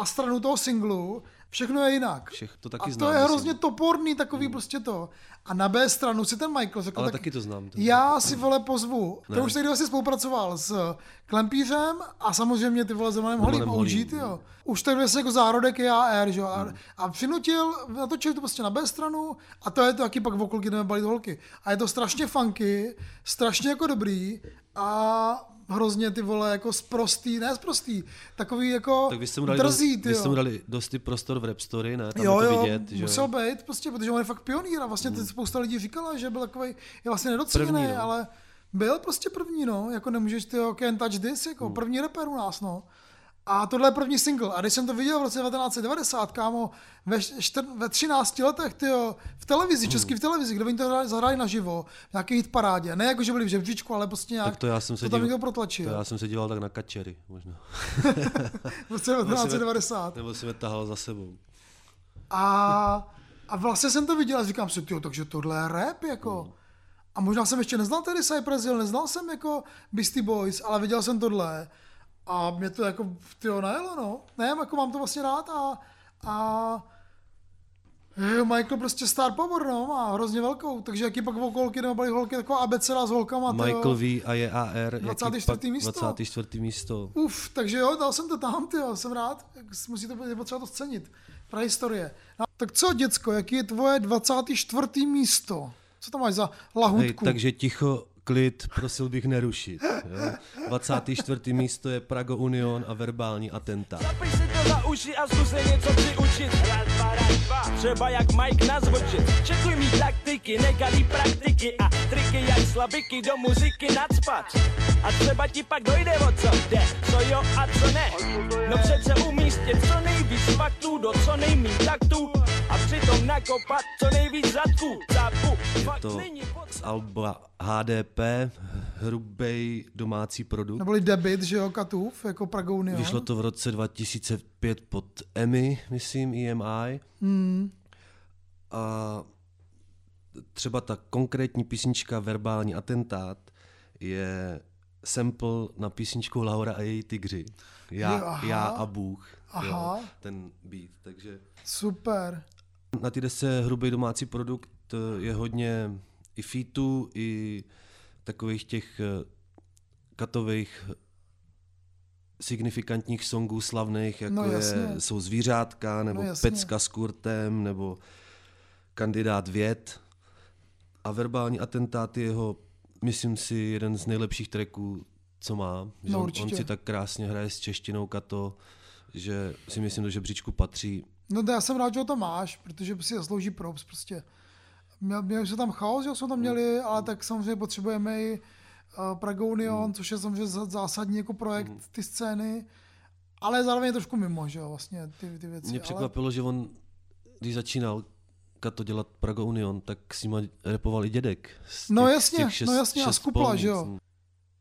a stranu toho singlu, všechno je jinak. To taky a to znám, je hrozně toporný takový prostě to. A na B stranu si ten Michael řekl, ale taky to znám. Já si vole pozvu. Ne. To už tehdy vlastně spolupracoval s Klempířem a samozřejmě ty vole s Romanem Holím, OG, tyjo. Už tehdy vlastně jako zárodek je AR, že jo. A přinutil, natočil to prostě na B stranu a to je to, jaký pak vokolky jdeme balit holky. A je to strašně funky, strašně jako dobrý a hrozně ty vole jako sprostý, takový jako tak drzí, ty jo. Vy jste mu dali dosti prostor v Rapstory, ne? Tam jo, vidět, musel být, prostě, protože on je fakt pionýr a vlastně spousta lidí říkala, že byl takový, je vlastně nedoceněný, první, no. Ale byl prostě první, no, jako nemůžeš ty can't touch this, jako první rapper u nás, no. A tohle je první single. A když jsem to viděl v roce 1990, kámo, ve 13 letech, tyjo, v televizi, český v televizi, kde oni to zahráli naživo, v nějaký hitparádě. Ne jako, že byli v žebříčku, ale prostě nějak, tak to tam někdo protlačil. To já jsem se díval tak na kačery, možná. V roce 1990. Nebo si mě tahal za sebou. A vlastně jsem to viděl a říkám si, tyjo, takže tohle je rap, jako. A možná jsem ještě neznal tedy Cypress Hill, neznal jsem jako Beastie Boys, ale viděl jsem tohle. A mě to jako, tyjo, najelo, no. Ne, jako mám to vlastně rád a Michael prostě star power, no, má hrozně velkou, takže jaký pak vokolky nebo balí holky, taková abeceda s holkama, tyjo. Michael V a je AR, 24. místo. 24. místo. Uf, takže jo, dal jsem to tam, tyjo, jsem rád, je potřeba to scenit, prahistorie. No, tak co, děcko, jaký je tvoje 24. místo? Co tam máš za lahůdku? Hej, takže ticho. Klid, prosil bych nerušit. Jo. 24. místo je Prago Union a verbální atentát. Zapiš si to za uši a zkus se něco přiučit. Raz, dva. Třeba jak Mike nazvučit. Čekuj mý taktiky, nekalý praktiky a triky jak slabiky do muziky nacpat. A třeba ti pak dojde o co jde, co jo a co ne. No přece umístit co nejvíc faktů do co nejmín taktů a přitom nakopat co nejvíc zadků. Zapu, fakt není z alba HDP, hrubej domácí produkt. Neboli debit, že jo, Katův, jako Praga Union. Vyšlo to v roce 2005 pod EMI, myslím, EMI. A třeba ta konkrétní písnička Verbální atentát je sample na písničku Laura a její tygři. Já a Bůh. Aha. Jo, ten beat, takže... Super. Na té desce hrubej domácí produkt je hodně i featů, i takových těch katových signifikantních songů slavných, jako jsou Zvířátka, nebo Pecka s Kurtem, nebo Kandidát věd. A Verbální atentát je jeho, myslím si, jeden z nejlepších tracků, co má. Že on si tak krásně hraje s češtinou kato, že si myslím, do žebříčku patří. No já jsem rád, že ho tam máš, protože si zaslouží props prostě. Měli jsme tam Chaos, jo, jsme tam měli, ale tak samozřejmě potřebujeme i Pragonion, což je samozřejmě zásadní jako projekt ty scény, ale zároveň je trošku mimo, že jo, vlastně ty věci. Mě překvapilo, že on, když začínal Kato dělat Pragonion, tak s nima rapoval i Dědek. Z těch šest a z Kupla, že jo.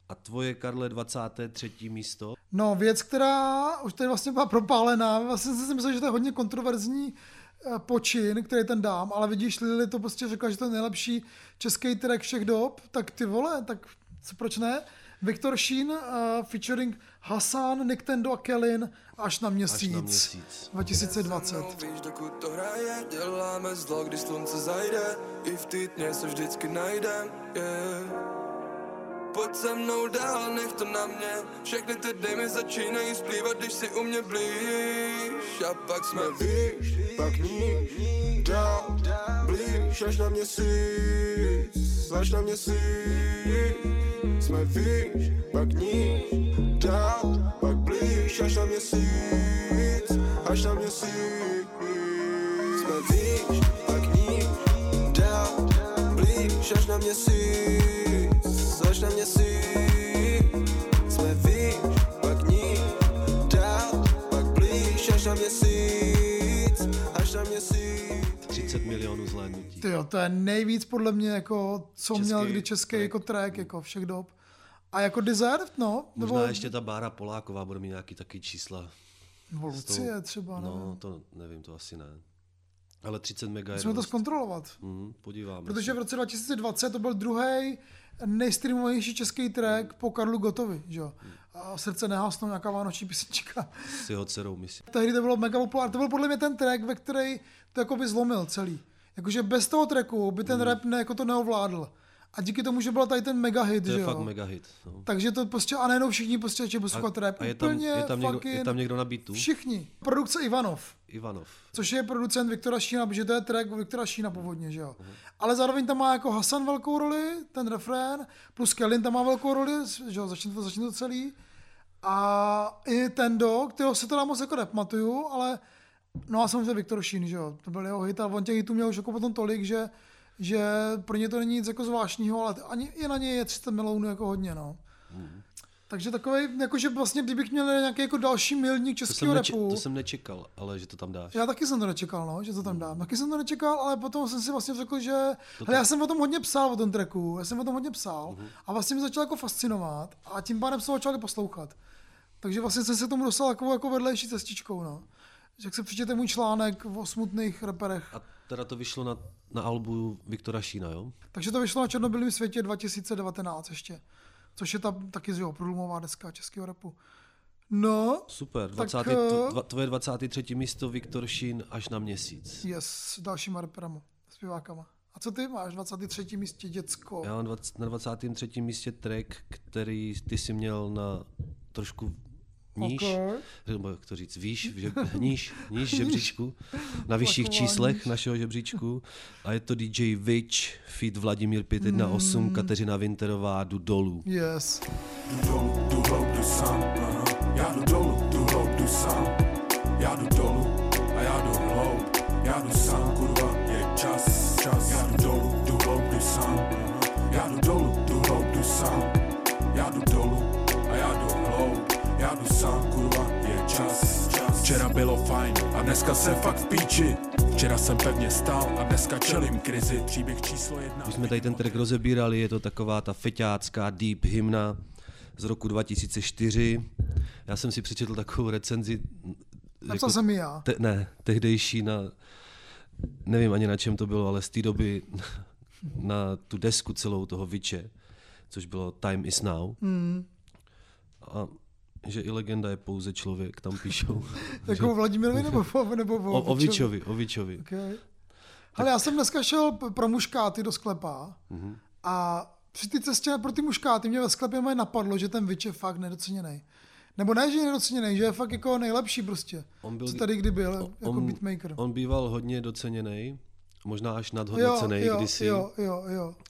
A tvoje, Karle, 23. místo? No, věc, která už tady vlastně byla propálená, vlastně jsem si myslel, že to je hodně kontroverzní počin, který ten dám, ale vidíš, Lily to prostě řekla, že to je nejlepší český track všech dob, tak ty vole, tak co, proč ne? Viktor Šín featuring Hasan, Nik Tendo a Kelin až na měsíc. 2020. Mnou, víš, dokud to hraje, děláme zlo, když slunce zajde, i v týdně se vždycky najdem, yeah. Pojď se mnou dál, nech to na mě, všechny ty dny začínají splývat, když si u mě blíž. A pak jsme výš, pak níž, dál, blíž, až na měsíc. Jsme výš, pak níž, dál, pak blíž, až na měsíc. Jsme výš, pak níž, dál, blíž, až na měsíc. Jsme výš, pak níž, dál, pak blíž, až na měsíc. 30 milionů zhlédnutí. Tyjo, to je nejvíc podle mě, jako, co český, měl kdy český jako track jako všech dob. A jako desert, no. Možná nebo... ještě ta Bára Poláková bude mít nějaký taky čísla. Lucie tou... třeba, nevím. No, to nevím, to asi ne. Ale 30 mega je musíme to zkontrolovat. Podíváme. Protože v roce 2020 to byl druhý nejstreamovanější český track po Karlu Gottovi, že jo. A Srdce nehasnou, nějaká vánoční písnička. S jeho dcerou, myslím. Tehdy to bylo mega populární. To byl podle mě ten track, ve který to jako by zlomil celý. Jakože bez toho tracku by ten rap jako to neovládl. A díky tomu, že byl tady ten mega hit, to je fakt mega hit. No. Takže to prostě, a nejenom všichni prostě ještě poslouchat rap. A je tam někdo na beatu? Všichni. Produkce Ivanov. Což je producent Viktora Šína, protože to je track Viktora Šína původně, že jo. Uh-huh. Ale zároveň tam má jako Hasan velkou roli, ten refrén, plus Kelin tam má velkou roli, že jo, začne to celý. A i Tendo, kterého se teda moc jako nepamatuju, ale no a samozřejmě Viktor Šín, že jo, to byl jeho hit a on těch hitů měl už jako potom tolik, že pro ně to není nic jako zvláštního, ale ani i na něj je 300 milionů jako hodně, no. Takže takovej, jakože vlastně kdybych měl nějaký jako další milník českého rapu. To jsem nečekal, ale že to tam dáš. Já taky jsem to nečekal, no, že to tam dám. Taky jsem to nečekal, ale potom jsem si vlastně řekl, že... Hele, já jsem o tom hodně psal, o tom tracku, a vlastně mi začal jako fascinovat a tím pádem jsem začal poslouchat. Takže vlastně jsem se tomu dostal takovou jako vedlejší cestičkou, no. Jak se přečtěte můj článek o smutných reperech. A teda to vyšlo na albu Viktora Šína, jo? Takže to vyšlo na Černobylém světě 2019 ještě, což je taky průlomová deska českého rapu. No, super, tvoje 23. místo Viktor Šín až na měsíc. Yes, s dalšíma reperama, zpěvákama. A co ty máš, 23. místě Děcko? Já mám na 23. místě track, který ty si měl na trošku... níž, nebo jak to říct, níž žebříčku, na vyšších číslech našeho žebříčku a je to DJ Witch, feat Vladimír 518, Kateřina Winterová, Jdu dolů. Yes. Já jdu sám, kurva, je čas. Včera bylo fajn a dneska jsem fakt v píči. Včera jsem pevně stál a dneska čelím krizi. Příběh číslo 1. Když jsme tady ten track rozebírali, je to taková ta feťácká deep hymna z roku 2004. Já jsem si přečetl takovou recenzi. Napsal jsem ji já. Tehdejší na, nevím ani na čem to bylo, ale z té doby na tu desku celou toho Viče, což bylo Time is Now. A že i legenda je pouze člověk, tam píšou. Jako o Vladimirovi nebo o Vičovi? O Vičovi. Okay. Ale já jsem dneska šel pro muškáty do sklepa a při té cestě pro ty muškáty mě ve sklepě napadlo, že ten Witch je fakt nedoceněnej. Nebo ne, že je nedoceněnej, že je fakt jako nejlepší prostě. On byl, co tady kdy byl, jako beatmaker. On býval hodně doceněnej, možná až nadhodnocenej kdysi. Jo.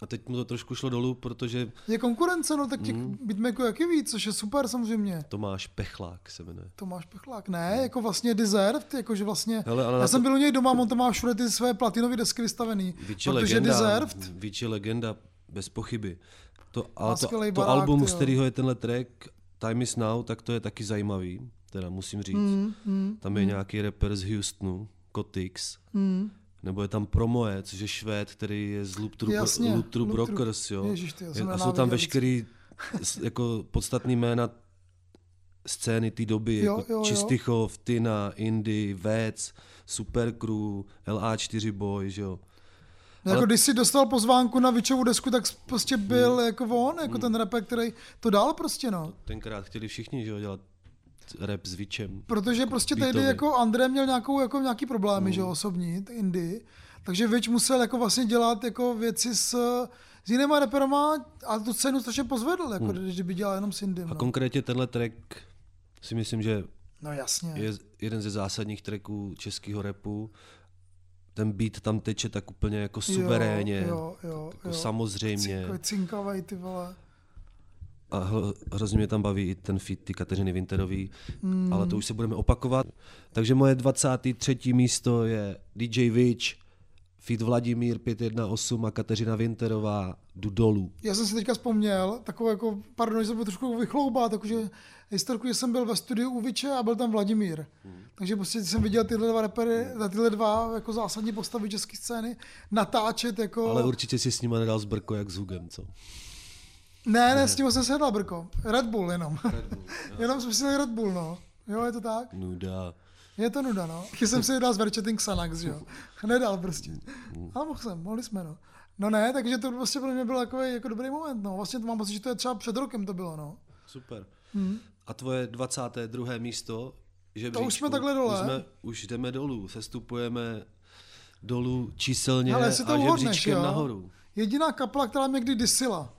A teď mu to trošku šlo dolů, protože... Je konkurence, no tak těch beatmakerů jak je víc, což je super samozřejmě. Tomáš Pechlák se jmenuje. Tomáš Pechlák, ne, jako vlastně Desert, jakože vlastně... Hele, já jsem byl u něj doma, on tam má všude ty své platinové desky vystavený, protože Desert... Witch je legenda, bez pochyby. To album, z kterého je tenhle track, Time is Now, tak to je taky zajímavý, teda musím říct. Tam je nějaký rapper z Houstonu, Kotix, nebo je tam Promoe, což je Švéd, který je z Loop Troop Rockers, jo. A jsou tam veškerý jako podstatný jména scény té doby, jako Čistichov, Tina, Indy, Vec, Supercrew, LA4 Boy, jo. No, ale... Jako když si dostal pozvánku na Witchovu desku, tak prostě byl jako on, jako ten rapper, který to dal prostě, no. Tenkrát chtěli všichni, že jo, dělat rap s Witchem. Protože prostě tehdy jako André měl nějaký problémy, že jo, osobní, Indy. Takže Witch musel jako vlastně dělat jako věci s jinýma rapperama a tu scénu strašně pozvedl, jako kdyby dělal jenom s Indym. A konkrétně tenhle track si myslím, že je jeden ze zásadních tracků českého rapu. Ten beat tam teče tak úplně jako suverénně, jako samozřejmě. Cinkavej, ty vole. A hrozně mě tam baví i ten feat ty Kateřiny Winterový, ale to už se budeme opakovat. Takže moje 23. místo je DJ Witch, feat Vladimír 518 a Kateřina Winterová, Jdu dolů. Já jsem si teďka vzpomněl, takovou jako, pardon, že jsem byl trošku vychloubat, takže historiku, že jsem byl ve studiu u Witche a byl tam Vladimír. Takže prostě jsem viděl tyhle dva rapery, tyhle dva jako zásadní postavy české scény natáčet jako... Ale určitě si s nima nedal zbrko jak s Hugem, co? Ne, s tím jsem se nedal brko. Red Bull jenom. Jenom jsme si dali Red Bull, no. Jo, je to tak? Nuda. Je to nuda, no. Když jsem si dal z Verchety Xanax, jo. Nedal prostě. Ale mohli jsme, no. No ne, takže to prostě pro mě byl takový jako dobrý moment, no. Vlastně to mám pocit, že to je třeba před rokem to bylo, no. Super. A tvoje 22. místo, žebříčku, to už jsme takhle dole. Už jdeme dolů, sestupujeme dolů číselně a žebříčkem nahoru. Jediná kapela, která mě kdy disila.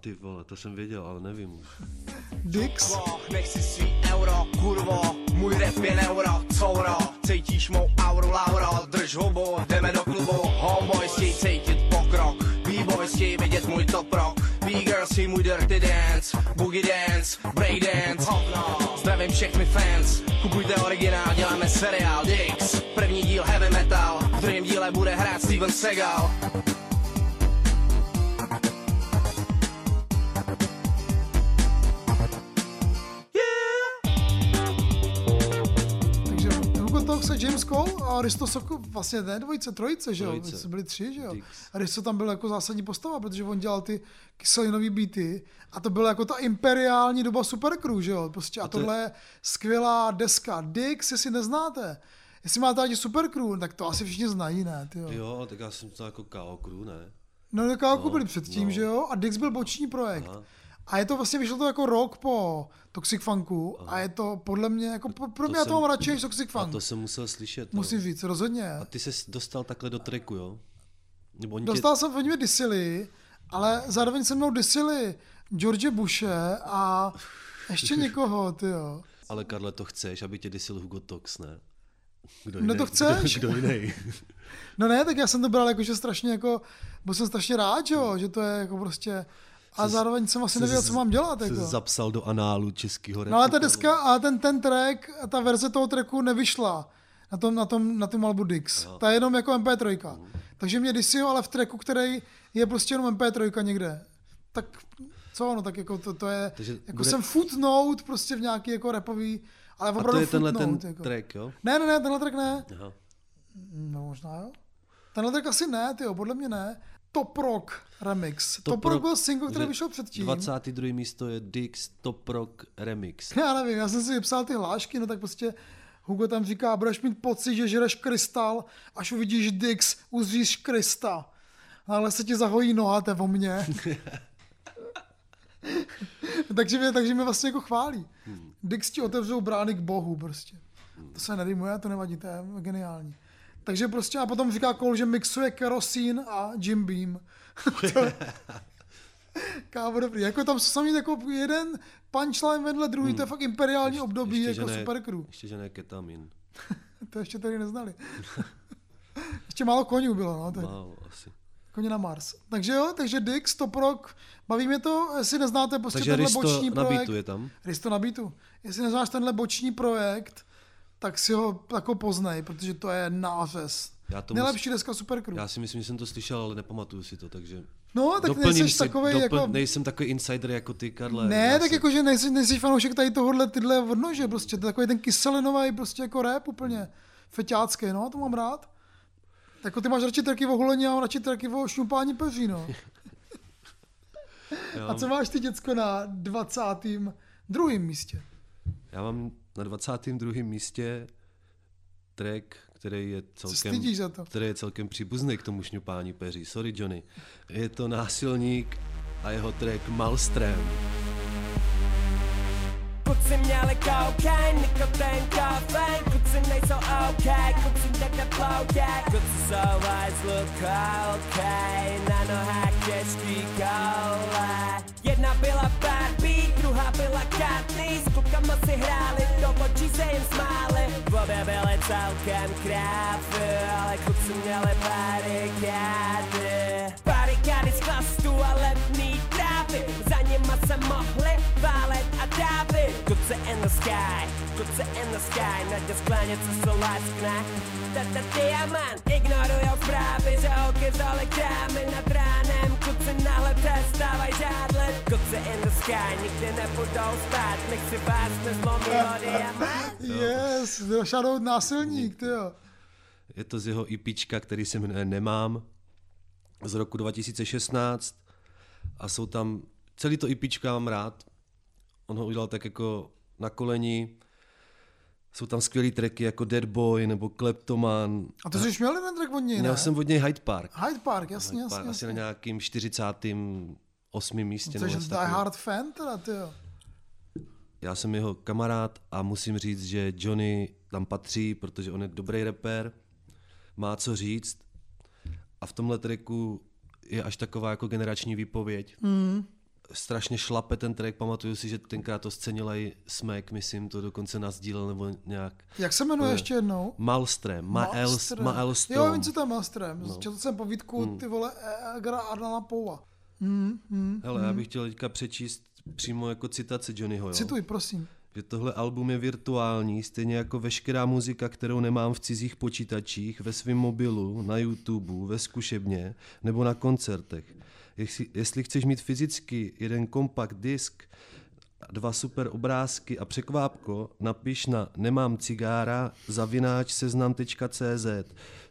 Ty vole, to jsem věděl, ale nevím už. Dix. Nech si svý euro, kurvo, můj rap je neuro, couro, cítíš mou auru, lauro, drž hubu, jdeme do klubu, homeboy, chtěj cítit pokrok, b-boy, chtěj vidět můj top rock, b-girls, chtěj můj dirty dance, boogie dance, break dance, hovno, zdravím všechny fans, kupujte originál, děláme seriál, Dix, první díl heavy metal, v druhém díle bude hrát Steven Seagal. Se James Cole a Risto Soko, vlastně ne trojice, že jo, byli tři, že jo. A Risto tam byl jako zásadní postava, protože on dělal ty kyselinový beaty a to byla jako ta imperiální doba Supercrew, že jo, prostě a tohle je skvělá deska. Dix, jestli neznáte, jestli máte rádi Supercrew, tak to asi všichni znají, ne, ty jo. Jo, tak já jsem to jako K.O. Crew, ne? No, K.O. byli předtím, že jo, a Dix byl boční projekt. Aha. A je to vlastně, vyšlo to jako rok po Toxic Funku a je to podle mě, jako pro mě to mám radši než Toxic Funk. A to jsem musel slyšet. Musím říct, rozhodně. A ty ses dostal takhle do tracku, jo? Dostal jsem, oni mě disili, ale zároveň se mnou disili George Bushe a ještě někoho, tyjo. Ale Karle, to chceš, aby tě disil Hugo Tox, ne? No to chceš? Kdo jiný? No ne, tak já jsem to bral jako, že strašně jako, byl jsem strašně rád, jo, že to je jako prostě... A zároveň jsem asi nevěděl, co mám dělat. Jsi jako zapsal do análu českého rapu. No ale ta deska a ten track, ta verze toho tracku nevyšla na tom albu Dix. Ta je jenom jako MP3. Takže mě disio, ale v tracku, který je prostě jenom MP3 někde. Tak co ono, tak jako to je, takže jako jsem footnote prostě v nějaký jako rapový, ale opravdu footnote. A to je tenhle jako track, jo? Ne, tenhle track ne. Aha. No možná jo. Tenhle track asi ne, tyjo, podle mě ne. Top Rock Remix. Top Rock byl single, který vyšel předtím. 22. místo je Dix Top Rock Remix. Já nevím, já jsem si vypsal ty hlášky, no tak prostě Hugo tam říká, budeš mít pocit, že žereš krystal, až uvidíš Dix, uzříš krysta. Ale se ti zahojí noha, to je o mně. takže mě vlastně jako chválí. Dix ti otevřou brány k Bohu prostě. To se nerýmuje, to nevadí, to je geniální. Takže prostě a potom říká Cole, že mixuje kerosín a Jim Beam. Kámo, dobrý. Jako tam jsou sami jako jeden punchline vedle druhý, to je fakt imperiální ještě, období, ještě, jako super crew. Ještě, že ne ketamin. To ještě tady neznali. Ještě málo koní bylo, no. Tady. Málo asi. Koně na Mars. Takže jo, takže Dix, Toprok, baví mě to, jestli neznáte prostě takže tenhle boční projekt. Takže Risto na beatu je tam. Risto na beatu. Jestli neznáš tenhle boční projekt, tak si ho jako poznej, protože to je nářez. Nejlepší deska super crew. Já si myslím, že jsem to slyšel, ale nepamatuju si to, takže... No, tak nejsem takový insider jako ty, Karle. Ne, tak jako, že nejsi fanoušek tady tohohle tyhle odnože, prostě to je takový ten kyselinový prostě jako rap úplně feťácký, no, to mám rád. Jako ty máš radši tracky o hulení, a radši tracky o šňupání peří, no. A co máš ty, Děcko, na 22. místě? Já mám na 22. místě track, který je celkem příbuzný k tomu šňupání peří. Sorry, Johnny. Je to Násilník a jeho track Malstrém. Kluci měli kokain, nikotin, kofein. Kluci nejsou OK, kluci tak neplouděj. Kluci jsou hajzlu, koukej, na nohách těžký koule. Jedna byla Barbie, druhá byla Katný. S klukama si hráli, do očí se jim smáli. Obě byly celkem krávy, ale kluci měli barikády. Barikády z plastu a lepný trávy, za nima se mohli válet a dávit. Kluci in the sky, kluci in the sky, na tě skláně, co se láskne. Tata diamant, ignorujou zprávy, že holky zoli krámy nad ránem. Kluci náhle přestávají žádlet. Kluci in the sky, nikdy nebudou spát, nechci vás nezlomí o diamant. Yes, shoutout Násilník, tyjo. Je to z jeho IPčka, který se jmenuje Nemám, z roku 2016 a jsou tam, celý to IPčka mám rád, on ho udělal tak jako na koleni, jsou tam skvělý tracky jako Dead Boy nebo Kleptoman. A to jsi už měl jeden track od něj, ne? Měl jsem od něj Hyde Park. Hyde Park, jasně, Hyde Park, jasně. Asi na nějakým 48. místě. Což je Die Hard fan teda, tyjo. Já jsem jeho kamarád a musím říct, že Johnny tam patří, protože on je dobrý rapper, má co říct a v tomhle tracku je až taková jako generační výpověď. Strašně šlape ten track, pamatuju si, že tenkrát to scenila i Smek, myslím, to dokonce nasdílel nebo nějak. Jak se jmenuje ještě jednou? Malstrém. Malstrém. Jo, vím, co to je Malstrém. No. Četl jsem povídku, ty vole, Edgara Allan Poea. Hele, já bych chtěl teďka přečíst přímo jako citace Johnnyho, jo? Cituj, prosím. Že tohle album je virtuální, stejně jako veškerá muzika, kterou nemám v cizích počítačích, ve svém mobilu, na YouTube, ve zkušebně nebo na koncertech. Jestli chceš mít fyzicky jeden kompakt disk, 2 super obrázky a překvápko, napiš na nemamcigára@seznam.cz.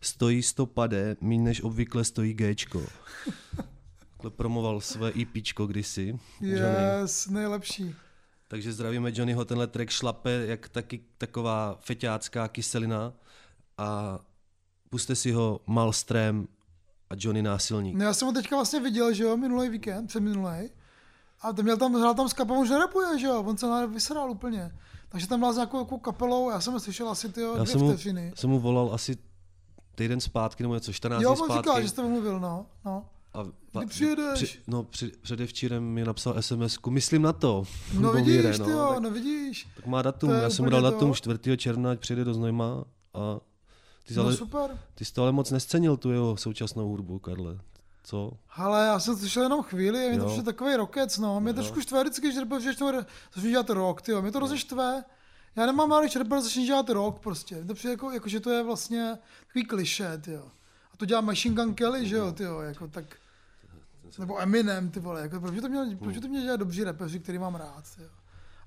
Stojí 100 pade, míň než obvykle stojí Gčko. Promoval své EPčko kdysi. Yes, Johnny. Nejlepší. Takže zdravíme Johnnyho, tenhle track šlape, jak taky taková feťácká kyselina a puste si ho Malstrém a Johnny Násilník. No já jsem ho teďka vlastně viděl, že jo, minulý víkend, předminulej. A to měl tam, hrál tam s kapelou, že rapuje, že jo, on se vysral úplně. Takže tam byl s nějakou kapelou, já jsem slyšel asi tyjo 2 vteřiny. Já jsem mu volal asi týden zpátky, nebo něco, 14 zpátky. Jo, on říkal, že jste mluvil, no. A předevčírem mi napsal SMS-ku, myslím na to. No vidíš, Míre, no vidíš. Tak má datum, já jsem mu dal datum 4. června, ať přijede do Znojma a ty jsi to ale moc nescenil tu jeho současnou hudbu, Karle, co? Hele, já jsem slyšel jenom chvíli, je mi to přišel takovej rokec, no, mě trošku štve vždycky, že začne dělat rock, tyjo, mě to rozštve. Já nemám rád, když rapper začne dělat rock prostě, mě to přijde jako, že to je vlastně takový klišé, tyjo. A to dělá Machine Gun Kelly, že jo, tyjo, jako tak. Nebo Eminem, ty vole, jako, proč to mě dělat dobří rapeři, který mám rád, jo.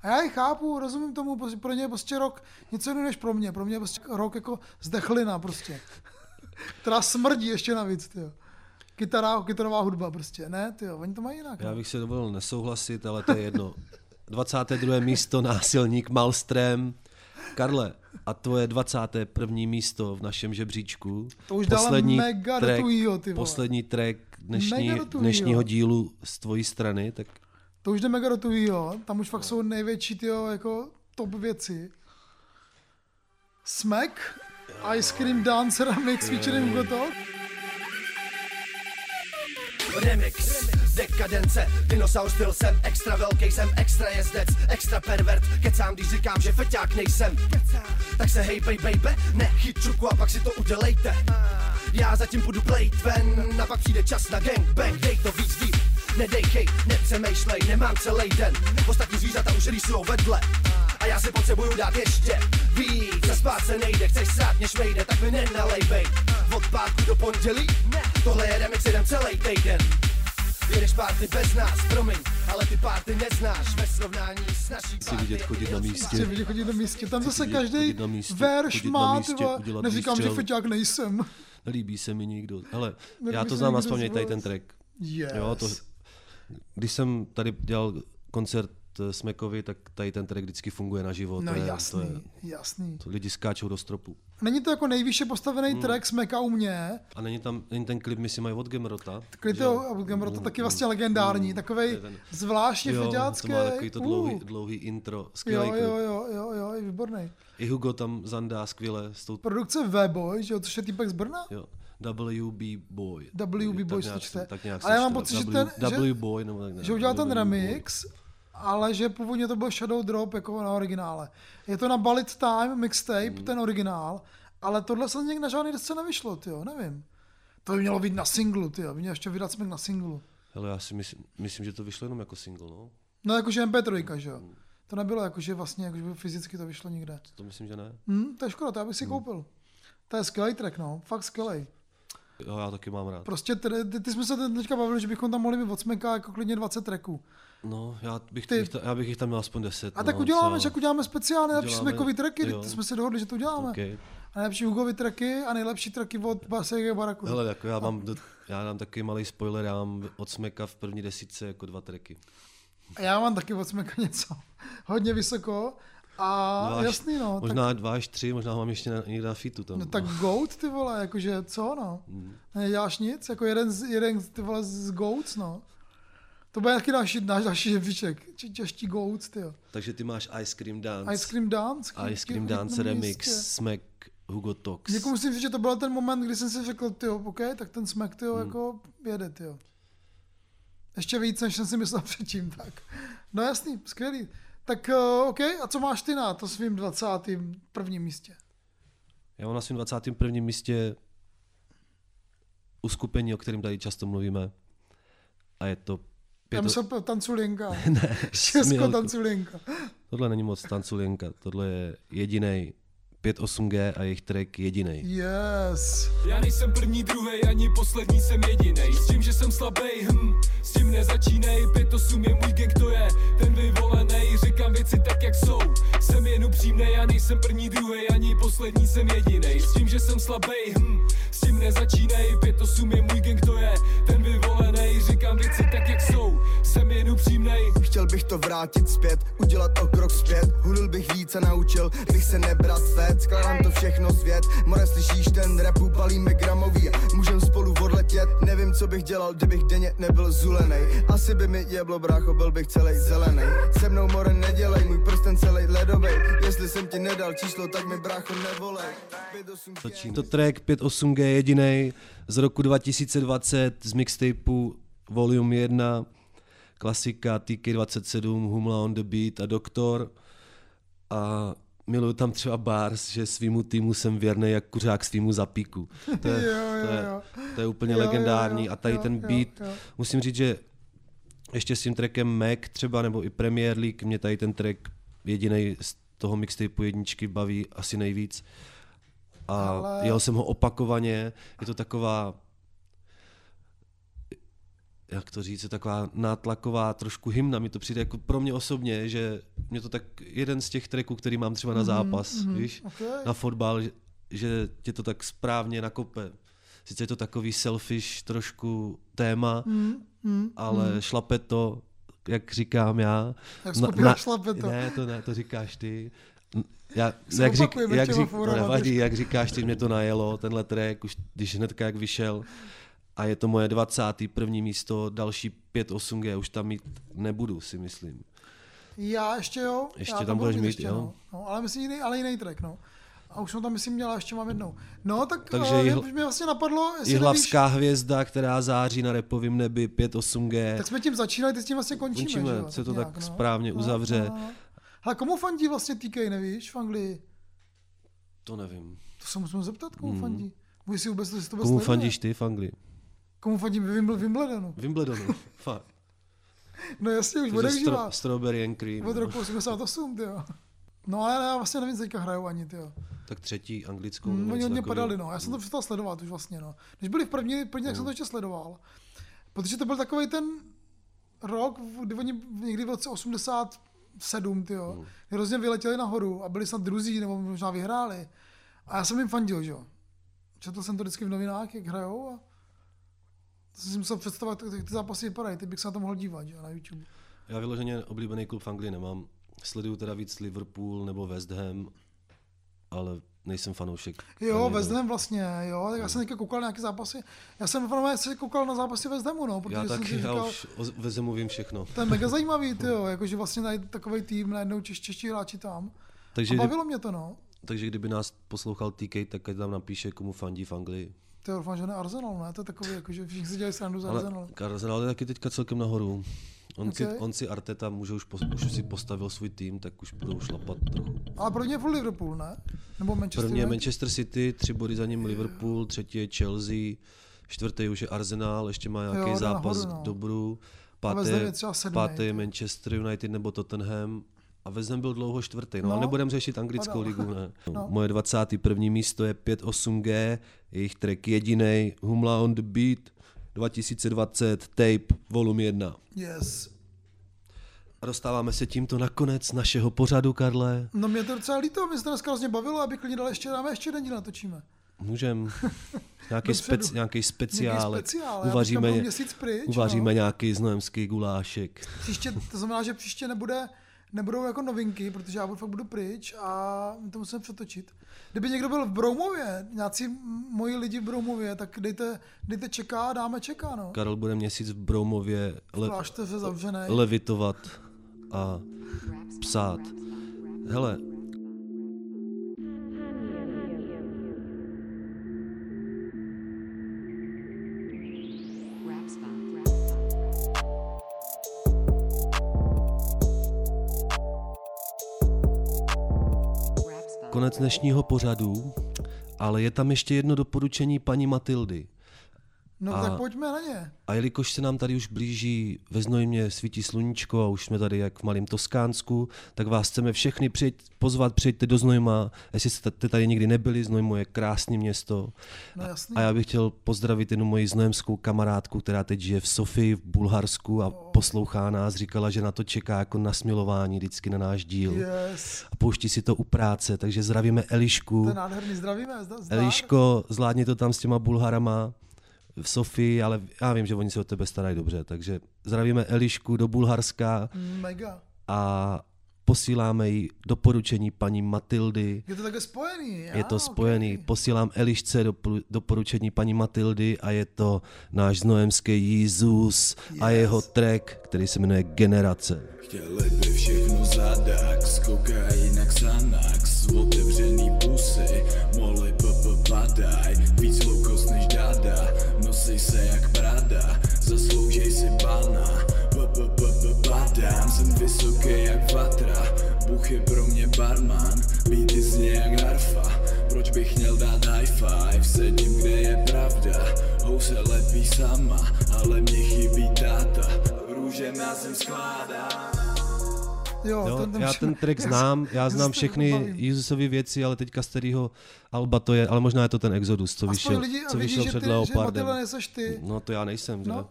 A já je chápu, rozumím tomu, pro ně je prostě rock něco jiného než pro mě je prostě rock jako zdechlina prostě, která smrdí ještě navíc, tyjo. Kytarová hudba prostě, ne, tyjo, oni to mají jinak. Já bych si dovolil nesouhlasit, ale to je jedno. 22. místo Násilník Malstrém. Karle, a tvoje 21. místo v našem žebříčku. To už dala mega do tujího, ty vole. Poslední track dnešního dílu z tvojí strany, tak... To už jde mega do tujího, tam už fakt jsou největší tyjo, jako top věci. Smack, Ice Cream Dancer Mix featuring Goto. Remix, dekadence, dinosaur styl jsem, extra velký jsem, extra jezdec, extra pervert, kecám, když říkám, že feťák nejsem. Tak se hej baby, ne chyt ruku a pak si to udělejte. Já zatím budu plejt ven, a pak přijde čas na gangbang, dej to víc deep. Nedejchej, nepřemýšlej, nemám celý den, ostatní zvířata už rýsujou vedle. A já si potřebuju dát ještě víc, a spát se nejde, chceš srát mě šmejde, tak mi nenalejbej. Od pátku do pondělí, tohle je remix, jedem celý týden. Jedeš párty bez nás, promiň, ale ty párty neznáš ve srovnání s naší párty. Chci vidět chodit na místě. Chci vidět chodit na místě, tam zase každý verš má, neříkám, že feťák nejsem. Nelíbí se mi nikdo, hele, já to znám, aspoň tady ten track. Jo, to, když jsem tady dělal koncert Smekovi, tak tady ten track vždycky funguje na živo. No jasný. To lidi skáčou do stropu. Není to jako nejvýše postavený track Smeka u mě. A není ten klip, myslím, mají od Gemrota. Klip od Gemrota taky vlastně legendární, takovej zvláštně feťácký. To má takový to dlouhý intro, skvělý klip. Jo, je výborný. I Hugo tam zandá skvěle. Produkce V-Boy, což je týpek z Brna? Jo. WB Boy se čte. Ale já mám pocit, že udělal ten remix, ale že původně to byl Shadow Drop jako na originále. Je to na Bullet Time mixtape, ten originál, ale tohle se někde na žádný desce nevyšlo, tyjo, nevím. To by mělo být na singlu, tyjo, by měl ještě vydat Smek na singlu. Hele, já si myslím, že to vyšlo jenom jako single, no? No, jakože MP3, že jo. To nebylo jakože vlastně, jakože fyzicky to vyšlo nikde. To myslím, že ne. To je škoda, to já bych si koupil. To je skvělý track, no, fakt skvělý. Jo, já taky mám rád. Prostě ty jsme se teďka bavili, že bychom tam mohli mít od Smeka jako klidně 20 tracků. No, já bych jich tam měl aspoň 10. A tak uděláme, že uděláme speciálně nejlepší Smekový tracky, to jsme se dohodli, že to uděláme. Okay. A nejlepší Hugovy tracky a nejlepší tracky od Basejka Baraku. Hele, jako já mám taky malý spoiler, já mám od Smeka v první desítce jako 2 tracky. Já mám taky od Smeka něco hodně vysoko. A jasný, no. Možná tak, 2 až 3, možná mám ještě někde na fitu tam. No tak goat, ty vole, jakože co, no. Neděláš nic, jako jeden ty vole z goats, no. To bude taky další žebříček, těžší goats, ty jo. Takže ty máš Ice Cream Dance remix, Smek, Hugo Tox. Jako musím říct, že to byl ten moment, kdy jsem si řekl, tyjo, OK, tak ten Smek, tyjo, jako jede, tyjo. Ještě víc, než jsem si myslel předtím, tak. No jasný, skvělý. Tak OK, a co máš ty na to svým 21. místě? Já mám na svým 21. místě uskupení, o kterém tady často mluvíme. A je to... Tam jsou tanculinka. Ne. Česko tanculinka. Tohle není moc tanculinka, tohle je jedinej 58G a jejich track Jedinej. Yes. Já nejsem první, druhej, ani poslední, jsem jedinej. S tím, že jsem slabej, s tím nezačínej. 58 je můj gang, to je ten vyvolenej. Říkám věci tak, jak jsou, jsem jen upřímnej. Já nejsem první, druhej, ani poslední, jsem jedinej. S tím, že jsem slabej, s tím nezačínej. 58 je můj gang, to je ten vyvolenej. Říkám věci tak, jak jsou, jsem jen upřímnej. Chtěl bych to vrátit zpět, udělat o krok zpět. Hulil bych víc a naučil bych se nebrat fed. Skládám to všechno svět, more slyšíš ten rap, upalíme gramový, můžem spolu odletět, nevím co bych dělal, kdybych denně nebyl zulenej, asi by mi jeblo brácho, byl bych celý zelenej, se mnou more nedělej, můj prsten celý ledovej, jestli jsem ti nedal číslo, tak mi brácho nevolej. To track 58G jedinej z roku 2020 z mixtapeu Volume 1, klasika TK27, Humla on the Beat a Doktor. A miluju tam třeba bars, že svýmu týmu jsem věrnej jak kuřák svýmu zapíku. To je úplně legendární. A tady ten beat, musím říct, že ještě s tím trackem Mac třeba, nebo i Premier League, mě tady ten track jedinej z toho mixtapeu jedničky baví asi nejvíc. A jel jsem ho opakovaně, je to taková, jak to říct, taková nátlaková trošku hymna, mi to přijde jako pro mě osobně, že mě to tak jeden z těch tracků, který mám třeba na zápas, víš, na fotbal, že tě to tak správně nakope. Sice je to takový selfish trošku téma, ale šlape to, jak říkám já. Jak skupina šlape to. Ne, to říkáš ty. Jak říkáš ty, mě to najelo, tenhle track, už když hnedka jak vyšel. A je to moje 21. místo, další 58G, už tam mít nebudu, si myslím. Já ještě jo. Ještě tam budeš mít, ještě, jo. No, ale myslím jiný track, no. A už jsem tam, myslím, měla, ještě mám jednou. No, tak mi vlastně napadlo, jestli jihlavská hvězda, která září na rapovém nebi, 58G. Tak jsme tím začínali, teď s tím vlastně končíme. Se to nějak, tak správně uzavře. Ale komu fandí vlastně TK, nevíš, v Anglii? To nevím. To se musím zeptat, komu fandí. Můžu si vůbec, že to komu fandíš ty v Anglii? Komu fandím Wimbledonu. Wimbledonu, fakt. No jasně, už bude živá. Strawberry and cream. Od roku 88, tyjo. No ale já vlastně nevím, teďka hrajou ani, tyjo. Tak třetí anglickou. Oni hodně padali, no. Já jsem to přestal sledovat už vlastně, no. Když byli v první tak jsem to ještě sledoval. Protože to byl takovej ten rok, kdy oni někdy v roce 87, tyjo. Hrozně vyletěli nahoru a byli snad druzí, nebo možná vyhráli. A já jsem jim fandil, že jo. Četl jsem to vždycky v novinách, jak hrajou a si musel představovat, jak ty zápasy vypadají, teď bych se na to mohl dívat, že, na YouTube. Já vyloženě oblíbený klub v Anglii nemám. Sleduju teda víc Liverpool nebo West Ham, ale nejsem fanoušek. Jo, West Ham vlastně, jo, tak já jsem někdy koukal na nějaké zápasy. Já jsem koukal na zápasy West Hamu, no, protože já jsem taky, říkal, já už o West Hamu vím všechno. To je mega zajímavý, tyjo, jakože vlastně najít takovej tým, najednou čeští hráči tam. Takže a bavilo mě to, no. Takže kdyby nás poslouchal TK, tak ať tam napíše, komu fandí v Anglii. To je doufám, že ne Arsenal, ne? To je takový, jakože všichni si dělají srandu z Arsenalu. Arsenal je taky teďka celkem nahoru. On si Arteta může už si postavil svůj tým, tak už budou šlapat trochu. Ale první je Liverpool, ne? Nebo Manchester? První je Manchester City, 3 body za ním Liverpool, třetí je Chelsea, čtvrtý už je Arsenal, ještě má nějaký zápas nahoru, no. K dobru. Páté je Manchester United nebo Tottenham. A vezem byl dlouho čtvrtý, no, ale nebudem řešit anglickou ligu, ne. No. Moje 21. místo je 58G, jejich track jedinej, Humla on the Beat, 2020, tape, volum 1. Yes. A dostáváme se tímto na konec našeho pořadu, Karle. No mě to docela líto, mě se to dneska hrozně bavilo, aby klidně dal ještě den díl natočíme. Můžem. Nějaký speciál. Uvaříme nějaký znojemský gulášek. Příště, to znamená, že příště nebudou jako novinky, protože já fakt budu pryč a to musím přetočit. Kdyby někdo byl v Broumově, nějací moji lidi v Broumově, tak dejte čeká, dáme čeká, no. Karel bude měsíc v Broumově levitovat a psát. Hele. Konec dnešního pořadu, ale je tam ještě jedno doporučení paní Matildy. No tak pojďme na ně. A jelikož se nám tady už blíží, ve Znojmě svítí sluníčko a už jsme tady jak v malém Toskánsku, tak vás chceme všechny přijďte do Znojma, jestli jste tady nikdy nebyli, Znojmo je krásné město. No, a já bych chtěl pozdravit jednu moji znojemskou kamarádku, která teď žije v Sofii, v Bulharsku a poslouchá nás, říkala, že na to čeká jako na smilování vždycky na náš díl. Yes. A pouští si to u práce, takže zdravíme Elišku. To je nádherný, zdravíme. Eliško, zvládni to tam s těma Bulharama. V Sofii, ale já vím, že oni se o tebe starají dobře, takže zdravíme Elišku do Bulharska. Mega. A posíláme jí doporučení paní Matildy. Je to takhle spojený? Je to spojený. Okay. Posílám Elišce doporučení paní Matildy a je to náš znojemský Jízus a jeho track, který se jmenuje Generace. Chtěli by všechno zadax, kokainak sanax, otevřený pusy, moly padaj, víc loukost než dáda, nosej se jak Prada, zasloužej si pána, padám, jsem vysoký jak vatra, Bůh je pro mě barman, beaty zně jak harfa, proč bych měl dát high five, sedím kde je pravda, house lepí sama, ale mě chybí táta, růže nás sem skládá. Jo, já ten track znám, já znám všechny Jesusovy věci, ale teďka z kterého alba to je, ale možná je to ten Exodus, co vyšel před Leopardem. No to já nejsem, no.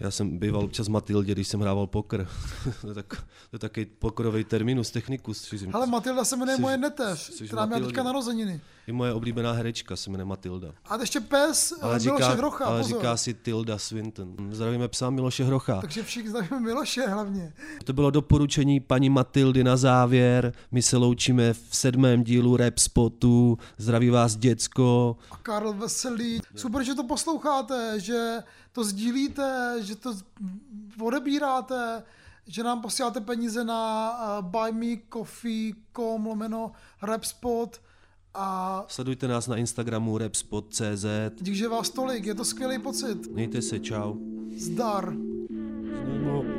Já jsem býval občas Matildě, když jsem hrával poker. To je takový pokerový terminus technicus. Ale Matilda se jmenuje moje neteř, která měla teďka narozeniny. Je moje oblíbená herečka, se jmenuje Matilda. A ještě pes Miloše Hrocha, ale pozor. Říká si Tilda Swinton. Zdravíme psa Miloše Hrocha. Takže všichni zdravíme Miloše hlavně. To bylo doporučení paní Matildy na závěr. My se loučíme v 7. dílu Rap Spotu. Zdraví vás Děcko. A Karl Veselý. Super, že to posloucháte, že to sdílíte, že to odebíráte, že nám posíláte peníze na buymecoffee.com/rapspot A sledujte nás na Instagramu rapspot.cz. Díky, že vás tolik, je to skvělý pocit. Mějte se, čau. Zdar. Znojmo.